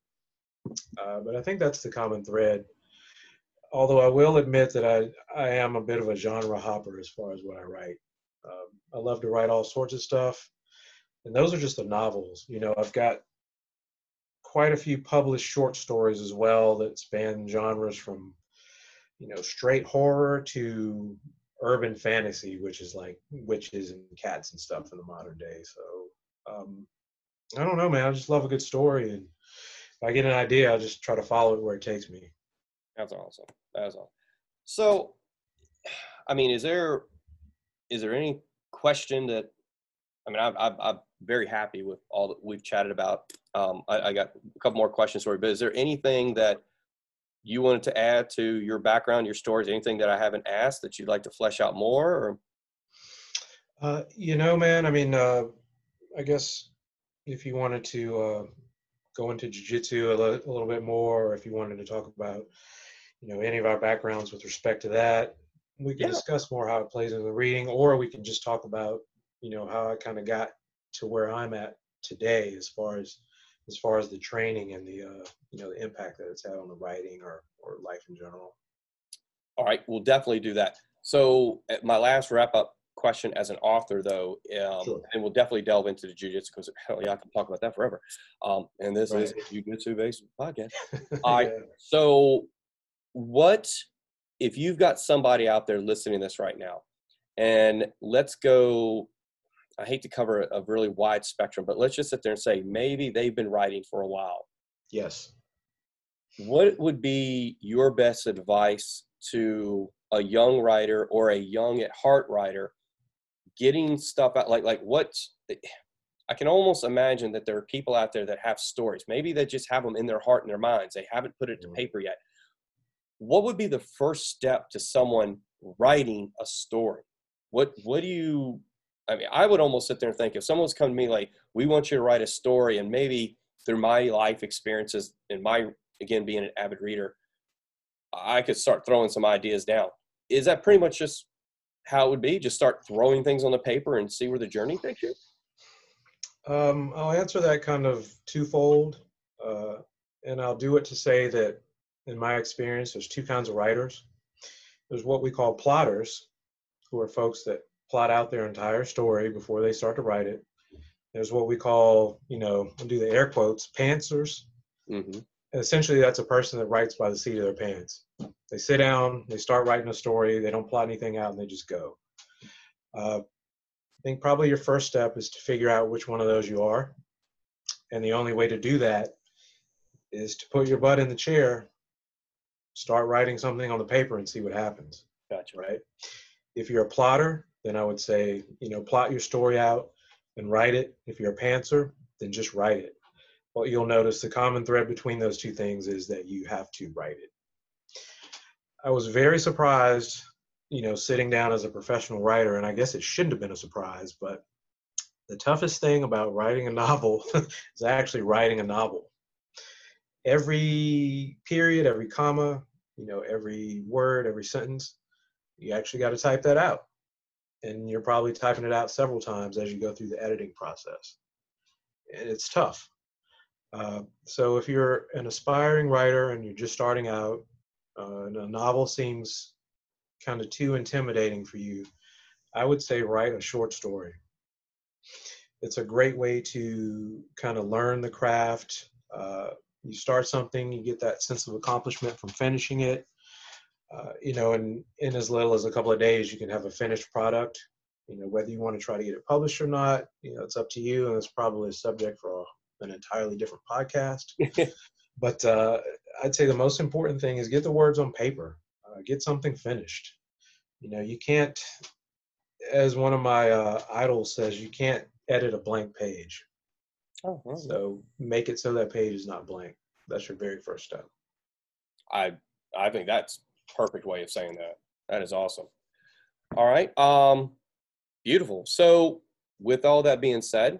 Uh, but I think that's the common thread. Although I will admit that I, I am a bit of a genre hopper as far as what I write. Um, I love to write all sorts of stuff. And those are just the novels. You know, I've got quite a few published short stories as well that span genres from, you know, straight horror to urban fantasy, which is like witches and cats and stuff in the modern day. So um, I don't know, man. I just love a good story. And if I get an idea, I just try to follow it where it takes me. That's awesome. That's awesome. So, I mean, is there, is there any question that, I mean, I'm, I'm, I'm very happy with all that we've chatted about. Um, I, I got a couple more questions for you, but is there anything that you wanted to add to your background, your stories, anything that I haven't asked that you'd like to flesh out more? Or? Uh, you know, man, I mean, uh, I guess if you wanted to, uh, go into jiu-jitsu a, a little bit more, or if you wanted to talk about, you know, any of our backgrounds with respect to that, we can yeah. discuss more how it plays in the reading, or we can just talk about, you know, how I kind of got to where I'm at today as far as, as far as the training and the, uh, you know, the impact that it's had on the writing or, or life in general. All right. We'll definitely do that. So my last wrap up question as an author though, um, sure. and we'll definitely delve into the jiu-jitsu because hell yeah, I can talk about that forever. Um, and this right. is a jiu-jitsu based podcast. All right. Yeah. So what, if you've got somebody out there listening to this right now, and let's go, I hate to cover a, a really wide spectrum, but let's just sit there and say, maybe they've been writing for a while. Yes. What would be your best advice to a young writer or a young at heart writer getting stuff out? Like, like what, I can almost imagine that there are people out there that have stories. Maybe they just have them in their heart and their minds. They haven't put it to paper yet. What would be the first step to someone writing a story? What, what do you, I mean, I would almost sit there and think, if someone's come to me like, we want you to write a story, and maybe through my life experiences and my, again, being an avid reader, I could start throwing some ideas down. Is that pretty much just how it would be? Just start throwing things on the paper and see where the journey takes you? Um, I'll answer that kind of twofold. Uh, and I'll do it to say that in my experience, there's two kinds of writers. There's what we call plotters, who are folks that plot out their entire story before they start to write it. There's what we call, you know, I'll do the air quotes, pantsers. Mm-hmm. Essentially, that's a person that writes by the seat of their pants. They sit down, they start writing a story, they don't plot anything out, and they just go. Uh, I think probably your first step is to figure out which one of those you are. And the only way to do that is to put your butt in the chair, start writing something on the paper and see what happens. Gotcha. Right? If you're a plotter, then I would say, you know, plot your story out and write it. If you're a pantser, then just write it. Well, you'll notice the common thread between those two things is that you have to write it. I was very surprised, you know, sitting down as a professional writer, and I guess it shouldn't have been a surprise, but the toughest thing about writing a novel is actually writing a novel. Every period, every comma, you know, every word, every sentence, you actually got to type that out. And you're probably typing it out several times as you go through the editing process. And it's tough. Uh, so if you're an aspiring writer and you're just starting out, uh, and a novel seems kind of too intimidating for you, I would say write a short story. It's a great way to kind of learn the craft. Uh, you start something, you get that sense of accomplishment from finishing it. Uh, you know, and in as little as a couple of days, you can have a finished product. You know, whether you want to try to get it published or not, you know, it's up to you, and it's probably a subject for all. An entirely different podcast. But uh, I'd say the most important thing is get the words on paper, uh, get something finished. You know, you can't, as one of my uh, idols says, you can't edit a blank page. Oh, wow. So make it so that page is not blank. That's your very first step. I I think that's perfect way of saying that. That is awesome. All right. Um, beautiful. So with all that being said,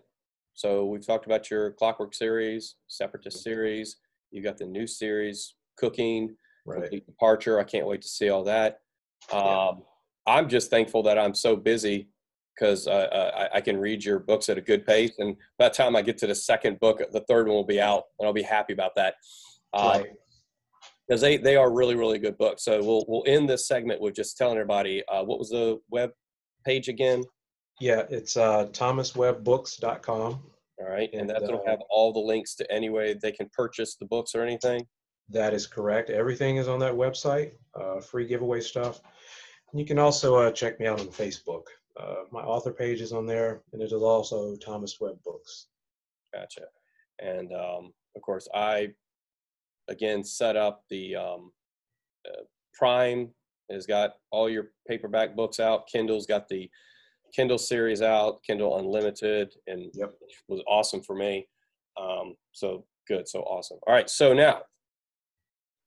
so we've talked about your Clockwork series, Separatist series. You've got the new series, Cooking, right. Complete Departure. I can't wait to see all that. Um, yeah. I'm just thankful that I'm so busy because uh, I, I can read your books at a good pace. And by the time I get to the second book, the third one will be out, and I'll be happy about that. Uh, right. Because they, they are really, really good books. So we'll, we'll end this segment with just telling everybody, uh, what was the web page again? Yeah, it's uh, Thomas Web Books dot com. All right, and, and that's going to uh, have all the links to any way they can purchase the books or anything? That is correct. Everything is on that website, uh, free giveaway stuff. And you can also uh, check me out on Facebook. Uh, my author page is on there, and it is also Thomas Webb Books. Gotcha. And, um, of course, I... again, set up the um, uh, Prime has got all your paperback books out. Kindle's got the Kindle series out, Kindle Unlimited, and yep. It was awesome for me. Um, so good, so awesome. All right, so now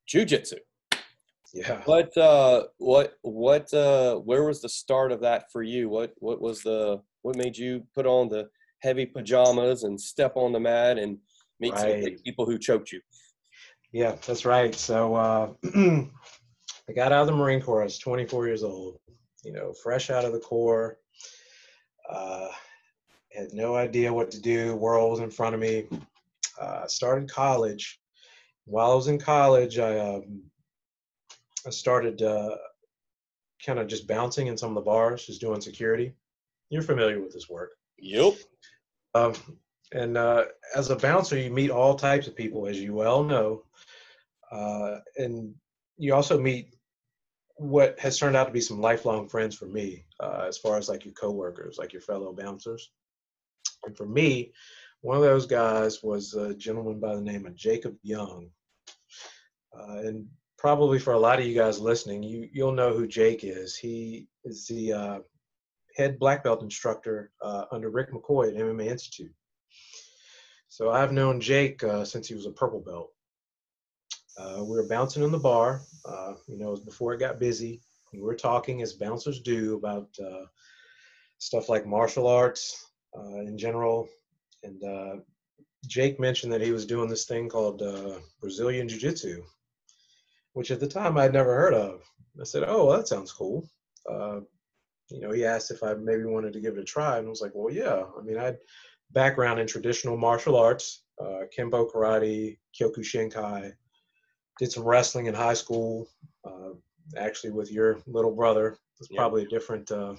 Jiu-Jitsu. Yeah. What? Uh, what? What? Uh, where was the start of that for you? What? What was the? What made you put on the heavy pajamas and step on the mat and meet right. some of the people who choked you? Yeah, that's right. So uh, I got out of the Marine Corps. I was twenty-four years old, you know, fresh out of the Corps. Uh, had no idea what to do. World was in front of me. I uh, started college. While I was in college, I, um, I started uh, kind of just bouncing in some of the bars, just doing security. You're familiar with this work. Yep. Um, and uh, as a bouncer, you meet all types of people, as you well know. Uh, and you also meet what has turned out to be some lifelong friends for me, uh, as far as like your coworkers, like your fellow bouncers. And for me, one of those guys was a gentleman by the name of Jacob Young. Uh, and probably for a lot of you guys listening, you, you'll know who Jake is. He is the uh, head black belt instructor uh, under Rick McCoy at M M A Institute. So I've known Jake uh, since he was a purple belt. Uh, we were bouncing in the bar, uh, you know, it was before it got busy. We were talking, as bouncers do, about uh, stuff like martial arts uh, in general. And uh, Jake mentioned that he was doing this thing called uh, Brazilian Jiu-Jitsu, which at the time I'd never heard of. I said, oh, well, that sounds cool. Uh, you know, he asked if I maybe wanted to give it a try. And I was like, well, yeah. I mean, I had background in traditional martial arts, uh, Kenpo karate, Kyokushinkai. Did some wrestling in high school, uh, actually with your little brother. It's yeah. probably a different, uh,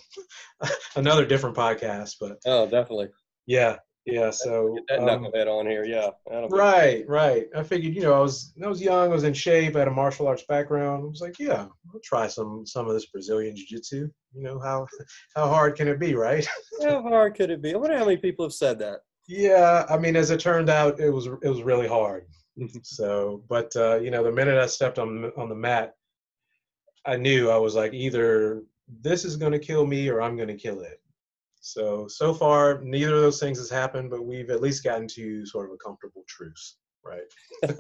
another different podcast, but. Oh, definitely. Yeah, yeah, so. Get that um, knucklehead on here, yeah. Right, right. I figured, you know, I was I was young, I was in shape, I had a martial arts background. I was like, yeah, I'll try some some of this Brazilian Jiu-Jitsu. You know, how how hard can it be, right? How hard could it be? I wonder how many people have said that. Yeah, I mean, as it turned out, it was it was really hard. So, but, uh, you know, the minute I stepped on on the mat, I knew I was like, either this is going to kill me or I'm going to kill it. So, so far, neither of those things has happened, but we've at least gotten to sort of a comfortable truce, right? uh,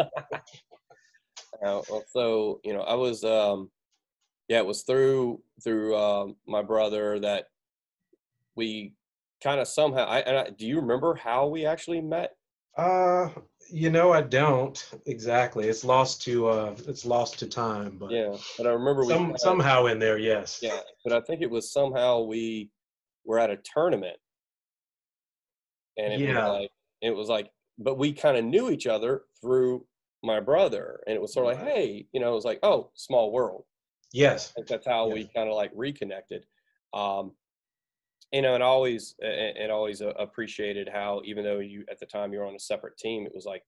well, so, you know, I was, um, yeah, it was through, through um, my brother that we kind of somehow, I, and I, do you remember how we actually met? Uh, you know, I don't exactly. It's lost to uh, it's lost to time. But yeah, but I remember we some, had, somehow in there, yes. Yeah, but I think it was somehow we were at a tournament, and it yeah. was like it was like, but we kind of knew each other through my brother, and it was sort of like, hey, you know, it was like, oh, small world. Yes, I think that's how yes. we kind of like reconnected. Um, You know, and always, and always appreciated how, even though you at the time you were on a separate team, it was like,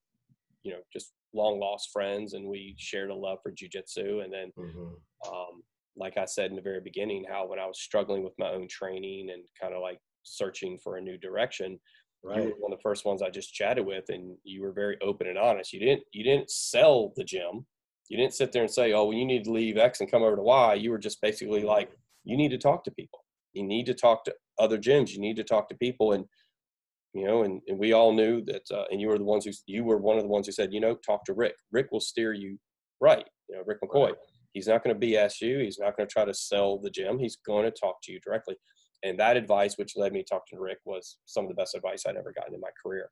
you know, just long lost friends, and we shared a love for jiu-jitsu. And then, mm-hmm. um, like I said in the very beginning, how when I was struggling with my own training and kind of like searching for a new direction, right. you were one of the first ones I just chatted with, and you were very open and honest. You didn't, you didn't sell the gym. You didn't sit there and say, oh, well, you need to leave X and come over to Y. You were just basically like, you need to talk to people. You need to talk to other gyms. You need to talk to people. And, you know, and, and we all knew that, uh, and you were the ones who, you were one of the ones who said, you know, talk to Rick. Rick will steer you right. You know, Rick McCoy. Right. He's not going to B S you. He's not going to try to sell the gym. He's going to talk to you directly. And that advice, which led me to talk to Rick, was some of the best advice I'd ever gotten in my career.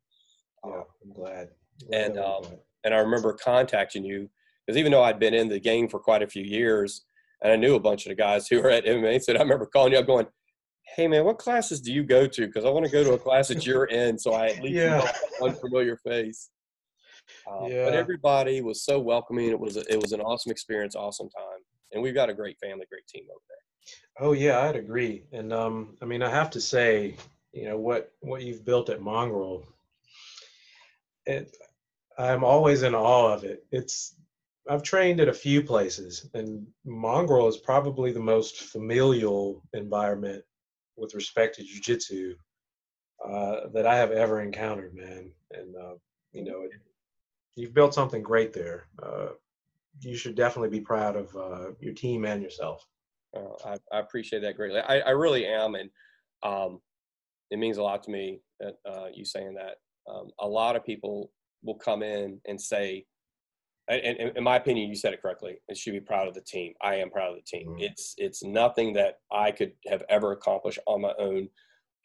Yeah, um, I'm glad. I'm and um, glad. And I remember contacting you, because even though I'd been in the game for quite a few years, and I knew a bunch of the guys who were at M M A, so I remember calling you up going, hey, man, what classes do you go to? Because I want to go to a class that you're in, so I at least yeah. know one familiar face. Uh, yeah. But everybody was so welcoming. It was a, it was an awesome experience, awesome time. And we've got a great family, great team over there. Oh, yeah, I'd agree. And, um, I mean, I have to say, you know, what, what you've built at Mongrel, it, I'm always in awe of it. It's I've trained at a few places, and Mongrel is probably the most familial environment with respect to jiu-jitsu uh, that I have ever encountered, man. And, uh, you know, it, you've built something great there. Uh, you should definitely be proud of uh, your team and yourself. Uh, I, I appreciate that greatly. I, I really am. And um, it means a lot to me that uh, you saying that. Um, a lot of people will come in and say, and, and in my opinion, you said it correctly, it should be proud of the team. I am proud of the team. Mm-hmm. It's, it's nothing that I could have ever accomplished on my own.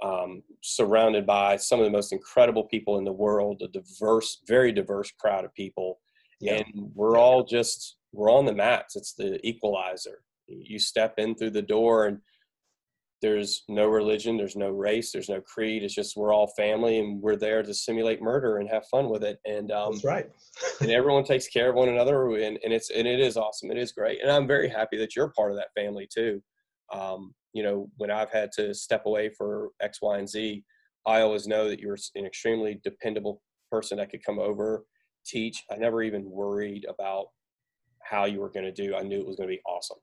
Um, surrounded by some of the most incredible people in the world, a diverse, very diverse crowd of people. Yeah. And we're all just, we're on the mats. It's the equalizer. You step in through the door and there's no religion, there's no race, there's no creed. It's just, we're all family and we're there to simulate murder and have fun with it. And um, that's right. And everyone takes care of one another. And, and it's, and it is awesome. It is great. And I'm very happy that you're part of that family too. Um, you know, when I've had to step away for X, Y, and Z, I always know that you're an extremely dependable person that could come over, teach. I never even worried about how you were going to do. I knew it was going to be awesome.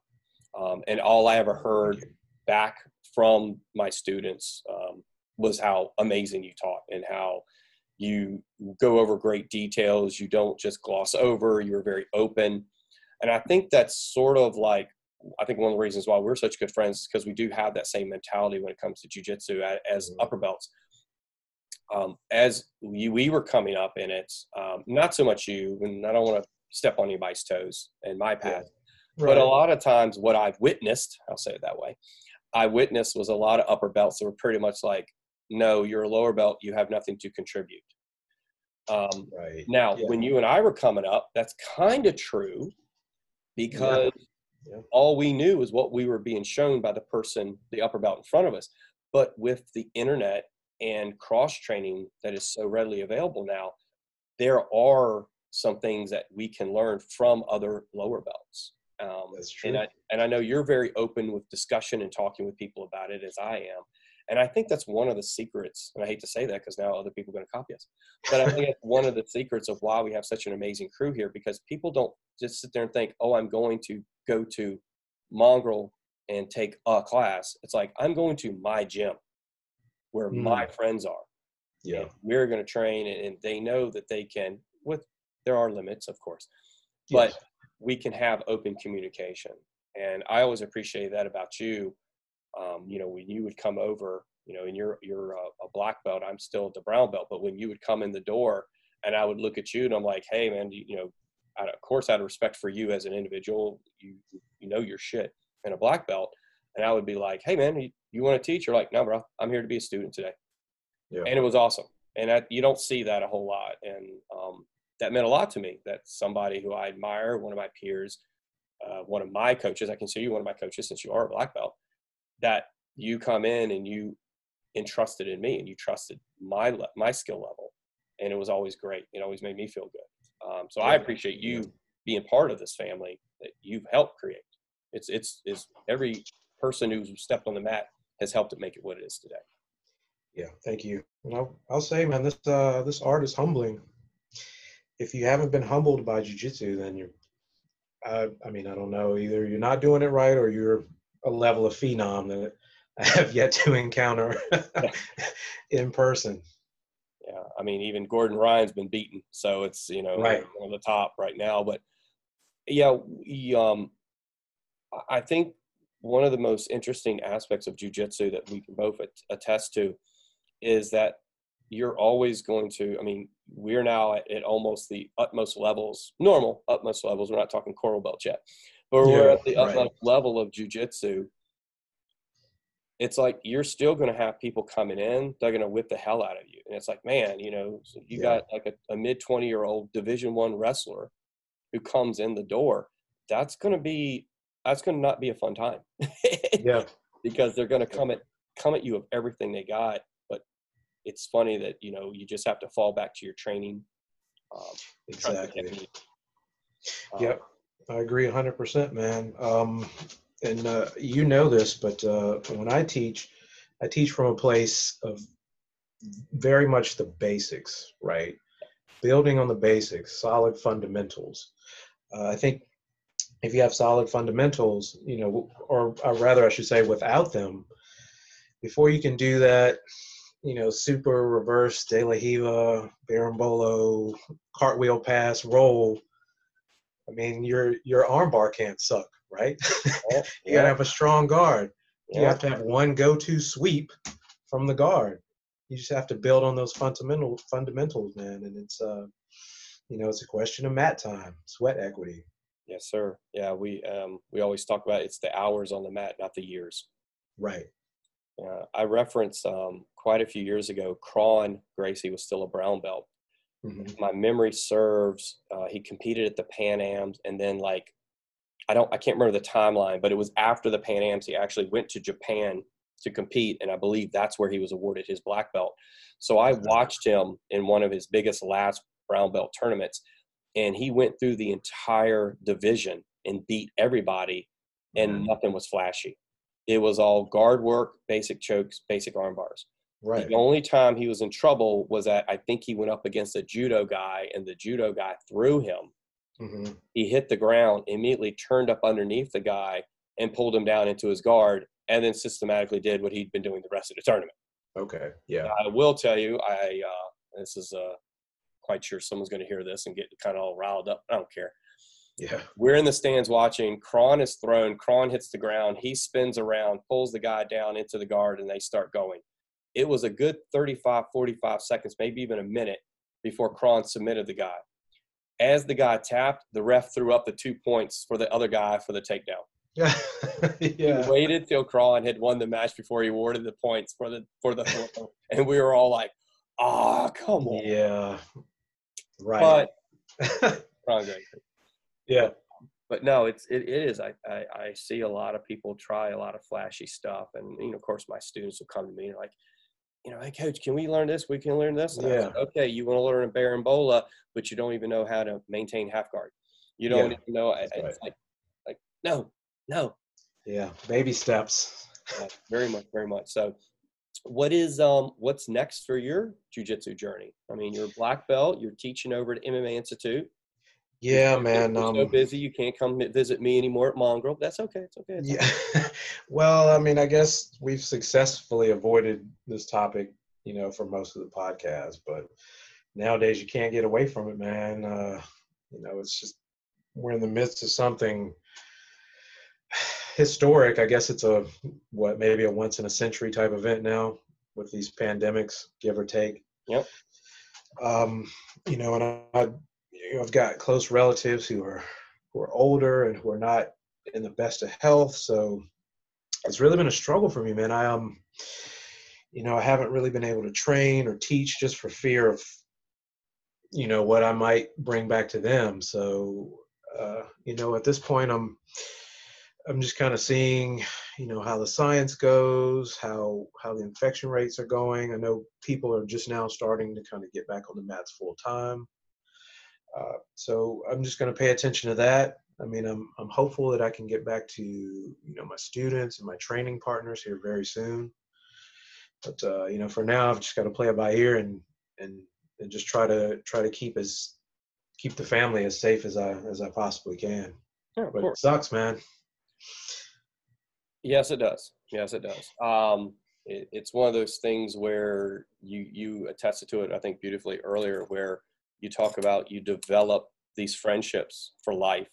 Um, and all I ever heard back from my students um, was how amazing you taught and how you go over great details. You don't just gloss over. You're very open. And I think that's sort of like, I think one of the reasons why we're such good friends is because we do have that same mentality when it comes to jiu-jitsu as upper belts. Um, as we, we were coming up in it, um, not so much you, and I don't want to step on anybody's toes in my path, yeah. right. but a lot of times what I've witnessed, I'll say it that way, I witnessed was a lot of upper belts that were pretty much like, no, you're a lower belt, you have nothing to contribute. Um, right. Now, yeah. when you and I were coming up, that's kind of true because yeah. Yeah. all we knew was what we were being shown by the person, the upper belt in front of us. But with the internet and cross training that is so readily available now, there are some things that we can learn from other lower belts. Um, That's true. And I, and I know you're very open with discussion and talking with people about it as I am. And I think that's one of the secrets, and I hate to say that because now other people are going to copy us, but I think that's one of the secrets of why we have such an amazing crew here, because people don't just sit there and think, oh, I'm going to go to Mongrel and take a class. It's like, I'm going to my gym where mm. my friends are. Yeah. And we're going to train, and they know that they can, with, there are limits, of course, but yes. we can have open communication. And I always appreciate that about you. Um, you know, when you would come over, you know, and you're, you're a, a black belt, I'm still the brown belt, but when you would come in the door and I would look at you and I'm like, hey man, you, you know, out of, of course out of respect for you as an individual, you, you know, your shit and a black belt. And I would be like, hey man, you, you want to teach? You're like, no bro, I'm here to be a student today. Yeah. And it was awesome. And I, you don't see that a whole lot. And, um, that meant a lot to me, that somebody who I admire, one of my peers, uh, one of my coaches, I consider you one of my coaches since you are a black belt, that you come in and you entrusted in me and you trusted my le- my skill level. And it was always great. It always made me feel good. Um, so yeah. I appreciate you being part of this family that you've helped create. It's, it's, it's every person who's stepped on the mat has helped it make it what it is today. Yeah, thank you. And I'll, I'll say, man, this, uh, this art is humbling. If you haven't been humbled by jiu-jitsu, then you're, uh, I mean, I don't know, either you're not doing it right or you're a level of phenom that I have yet to encounter in person. Yeah, I mean, even Gordon Ryan's been beaten, so it's, you know, right on the top right now. But yeah, we, um, I think one of the most interesting aspects of jiu-jitsu that we can both attest to is that you're always going to, I mean, we're now at, at almost the utmost levels, normal utmost levels. We're not talking coral belt yet, or yeah, we're at the right. athletic level of jiu-jitsu, it's like you're still going to have people coming in. They're going to whip the hell out of you. And it's like, man, you know, so you yeah. got like a, a mid twenty-year-old Division One wrestler who comes in the door. That's going to be that's going to not be a fun time. Yeah, because they're going to come at come at you of everything they got. But it's funny that, you know, you just have to fall back to your training. Um, exactly. Um, yep, I agree one hundred percent, man. Um, and uh, you know this, but uh, when I teach, I teach from a place of very much the basics, right? Building on the basics, solid fundamentals. Uh, I think if you have solid fundamentals, you know, or, or rather I should say without them, before you can do that, you know, super, reverse, De La Riva, Barambolo, cartwheel pass, roll, I mean, your your armbar can't suck, right? Yeah. You got to have a strong guard. Yeah. You have to have one go-to sweep from the guard. You just have to build on those fundamental fundamentals, man. And it's, uh, you know, it's a question of mat time, sweat equity. Yes, sir. Yeah, we um, we always talk about it's the hours on the mat, not the years. Right. Uh, I reference um, quite a few years ago, Kron Gracie was still a brown belt. Mm-hmm. My memory serves, uh, he competed at the Pan Ams, and then like, I don't, I can't remember the timeline, but it was after the Pan Ams, he actually went to Japan to compete. And I believe that's where he was awarded his black belt. So I watched him in one of his biggest last brown belt tournaments, and he went through the entire division and beat everybody, and mm-hmm. nothing was flashy. It was all guard work, basic chokes, basic arm bars. Right. The only time he was in trouble was that I think he went up against a judo guy, and the judo guy threw him. Mm-hmm. He hit the ground, immediately turned up underneath the guy and pulled him down into his guard, and then systematically did what he'd been doing the rest of the tournament. Okay. Yeah. Now, I will tell you, I uh, this is uh, quite sure someone's going to hear this and get kind of all riled up. I don't care. Yeah. We're in the stands watching. Kron is thrown. Kron hits the ground. He spins around, pulls the guy down into the guard, and they start going. It was a good thirty-five, forty-five seconds, maybe even a minute before Kron submitted the guy. As the guy tapped, the ref threw up the two points for the other guy for the takedown. Yeah. He waited till Kron had won the match before he awarded the points for the for the and we were all like, ah, oh, come on. Yeah. Right. But Kron Gracie. Yeah. But no, it's it, it is. I, I I see a lot of people try a lot of flashy stuff, and you know, of course, my students will come to me and like, you know, hey, coach, can we learn this? We can learn this. And yeah. I said, okay, you want to learn a Barambola, but you don't even know how to maintain half guard. You don't yeah. even know. I, right. It's like, like, no, no. Yeah, baby steps. Yeah, very much, very much. So, what is um, what's next for your jiu-jitsu journey? I mean, you're a black belt. You're teaching over at M M A Institute. Yeah, you're, man. I'm um, so busy. You can't come visit me anymore at Mongrel. That's okay. It's okay. It's yeah. Okay. Well, I mean, I guess we've successfully avoided this topic, you know, for most of the podcast, but nowadays you can't get away from it, man. Uh, you know, it's just, we're in the midst of something historic. I guess it's a, what, maybe a once in a century type event now with these pandemics, give or take. Yep. Um, you know, and I, I You know, I've got close relatives who are who are older and who are not in the best of health, so it's really been a struggle for me, man. I um, you know, I haven't really been able to train or teach just for fear of, you know, what I might bring back to them. So, uh, you know, at this point, I'm I'm just kind of seeing, you know, how the science goes, how how the infection rates are going. I know people are just now starting to kind of get back on the mats full time. Uh, so I'm just going to pay attention to that. I mean, I'm I'm hopeful that I can get back to, you know, my students and my training partners here very soon. But uh, you know, for now, I've just got to play it by ear and and and just try to try to keep as keep the family as safe as I as I possibly can. Yeah, of but course. It sucks, man. Yes, it does. Yes, it does. Um, it, it's one of those things where you you attested to it, I think, beautifully earlier, where you talk about you develop these friendships for life.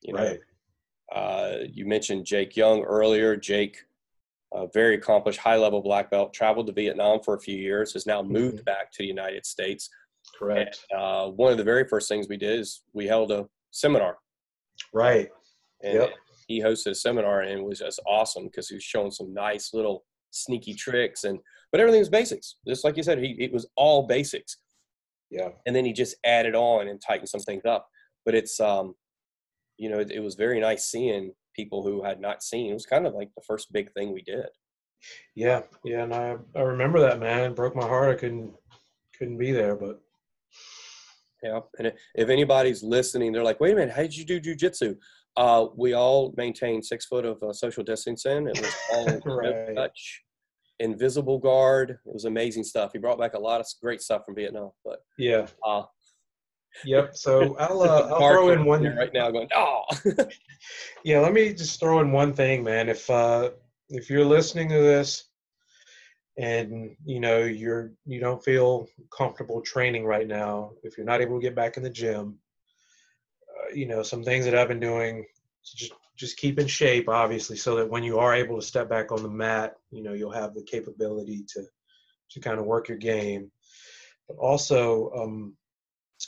You know, right. uh, you mentioned Jake Young earlier. Jake, a very accomplished high-level black belt, traveled to Vietnam for a few years, has now moved mm-hmm. back to the United States. Correct. And, uh, one of the very first things we did is we held a seminar. Right. And yep. he hosted a seminar, and it was just awesome because he was showing some nice little sneaky tricks, and but everything was basics. Just like you said, he, it was all basics. Yeah. And then he just added on and tightened some things up. But it's, um, you know, it, it was very nice seeing people who had not seen. It was kind of like the first big thing we did. Yeah. Yeah. And I, I remember that, man. It broke my heart. I couldn't, couldn't be there, but. Yeah. And if anybody's listening, they're like, wait a minute, how did you do jiu-jitsu? Uh, we all maintained six foot of uh, social distancing. It was all right. touch, invisible guard. It was amazing stuff. He brought back a lot of great stuff from Vietnam, but yeah. Uh, yep. So I'll, uh, I'll throw in one right now going, oh, yeah. Let me just throw in one thing, man. If, uh, if you're listening to this and you know, you're, you don't feel comfortable training right now, if you're not able to get back in the gym, uh, you know, some things that I've been doing, just, just keep in shape, obviously, so that when you are able to step back on the mat, you know, you'll have the capability to, to kind of work your game. But also, um,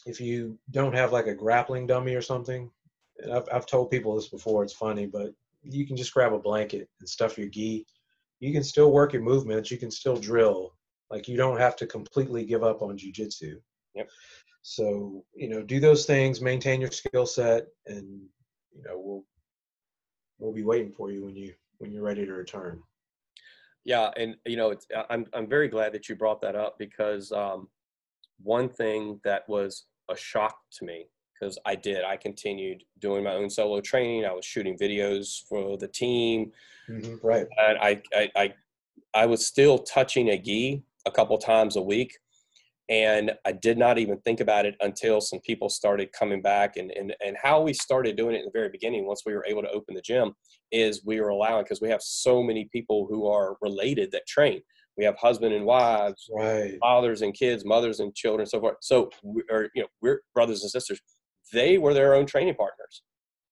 if you don't have like a grappling dummy or something, and I've, I've told people this before, it's funny, but you can just grab a blanket and stuff your gi. You can still work your movements. You can still drill. Like, you don't have to completely give up on jiu-jitsu. Yep. So, you know, do those things, maintain your skill set, and, you know, we'll, we'll be waiting for you when you, when you're ready to return. Yeah. And, you know, it's, I'm, I'm very glad that you brought that up, because um, one thing that was a shock to me, because I did. I continued doing my own solo training. I was shooting videos for the team. Mm-hmm, right. And I, I, I, I was still touching a gi a couple times a week. And I did not even think about it until some people started coming back. And, and, and how we started doing it in the very beginning, once we were able to open the gym, is we were allowing, because we have so many people who are related that train. We have husband and wives, right. fathers and kids, mothers and children, so forth. So, or, you know, we're brothers and sisters. They were their own training partners.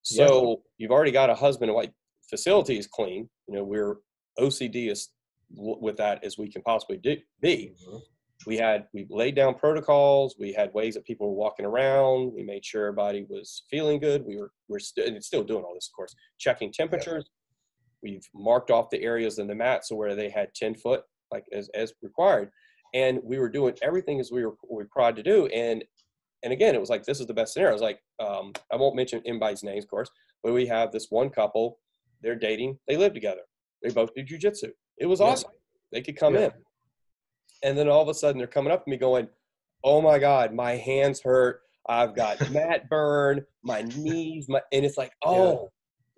So yeah. You've already got a husband and wife. Facility is clean. You know, we're O C D as with that as we can possibly do, be. Mm-hmm. We had, we laid down protocols. We had ways that people were walking around. We made sure everybody was feeling good. We were, we're st- still doing all this, of course, checking temperatures. Yeah. We've marked off the areas in the mat. So where they had ten foot, like as, as required. And we were doing everything as we were required to do. And, And again, it was like, this is the best scenario. I was like, um, I won't mention anybody's names, of course, but we have this one couple, they're dating, they live together. They both do jiu-jitsu. It was yeah. awesome. They could come yeah. in. And then all of a sudden they're coming up to me going, oh my God, my hands hurt. I've got mat burn, my knees, my, and it's like, oh,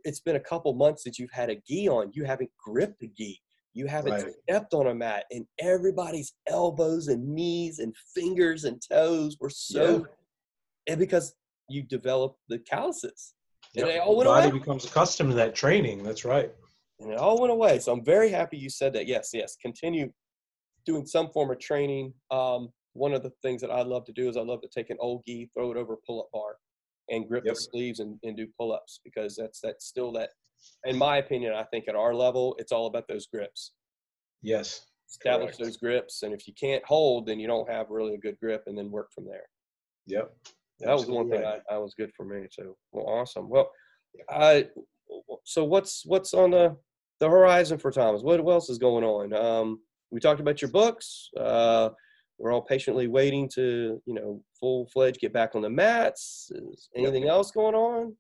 yeah. it's been a couple months since you've had a gi on. You haven't gripped a gi. You haven't right. stepped on a mat, and everybody's elbows and knees and fingers and toes were so, yeah. and because you develop the calluses, and yep. they all went away. Body becomes accustomed to that training. That's right. And it all went away. So I'm very happy you said that. Yes, yes. Continue doing some form of training. Um, one of the things that I love to do is I love to take an old gi, throw it over a pull-up bar, and grip yep. the sleeves and, and do pull-ups, because that's that's still that. In my opinion, I think at our level, it's all about those grips. Yes. Establish correct. Those grips. And if you can't hold, then you don't have really a good grip, and then work from there. Yep. That absolutely was one thing right. I, I was good for me. So, well, awesome. Well, I, so what's, what's on the, the horizon for Thomas? What else is going on? Um, we talked about your books. Uh, we're all patiently waiting to, you know, full fledged get back on the mats. Is anything yep. else going on?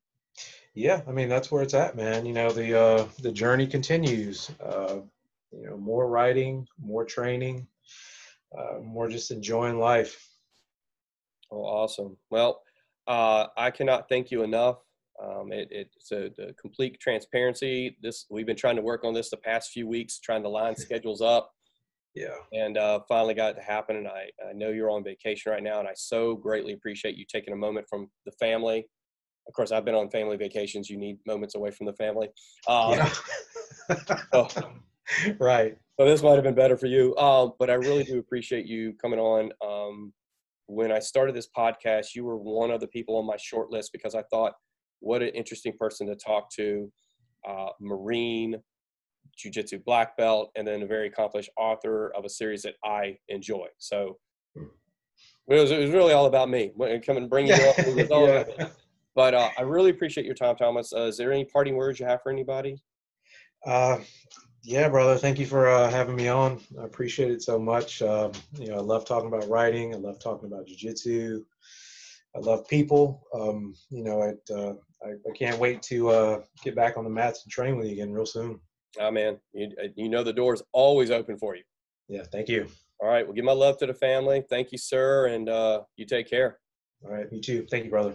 Yeah, I mean, that's where it's at, man. You know, the uh, the journey continues. Uh, you know, more writing, more training, uh, more just enjoying life. Oh, awesome. Well, uh, I cannot thank you enough. Um, it, it, so the complete transparency, this, we've been trying to work on this the past few weeks, trying to line schedules up. Yeah. And uh, finally got it to happen. And I, I know you're on vacation right now, and I so greatly appreciate you taking a moment from the family. Of course, I've been on family vacations. You need moments away from the family. Um, yeah. so, right. So this might have been better for you. Um, but I really do appreciate you coming on. Um, when I started this podcast, you were one of the people on my short list, because I thought, what an interesting person to talk to. Uh, Marine, Jiu-Jitsu black belt, and then a very accomplished author of a series that I enjoy. So it was, it was really all about me. Come and bring you up. It was all about me. But uh, I really appreciate your time, Thomas. Uh, is there any parting words you have for anybody? Uh, yeah, brother. Thank you for uh, having me on. I appreciate it so much. Um, you know, I love talking about writing. I love talking about jiu-jitsu. I love people. Um, you know, it, uh, I, I can't wait to uh, get back on the mats and train with you again real soon. Oh, man. You, you know the door is always open for you. Yeah, thank you. All right. Well, give my love to the family. Thank you, sir. And uh, you take care. All right. You too. Thank you, brother.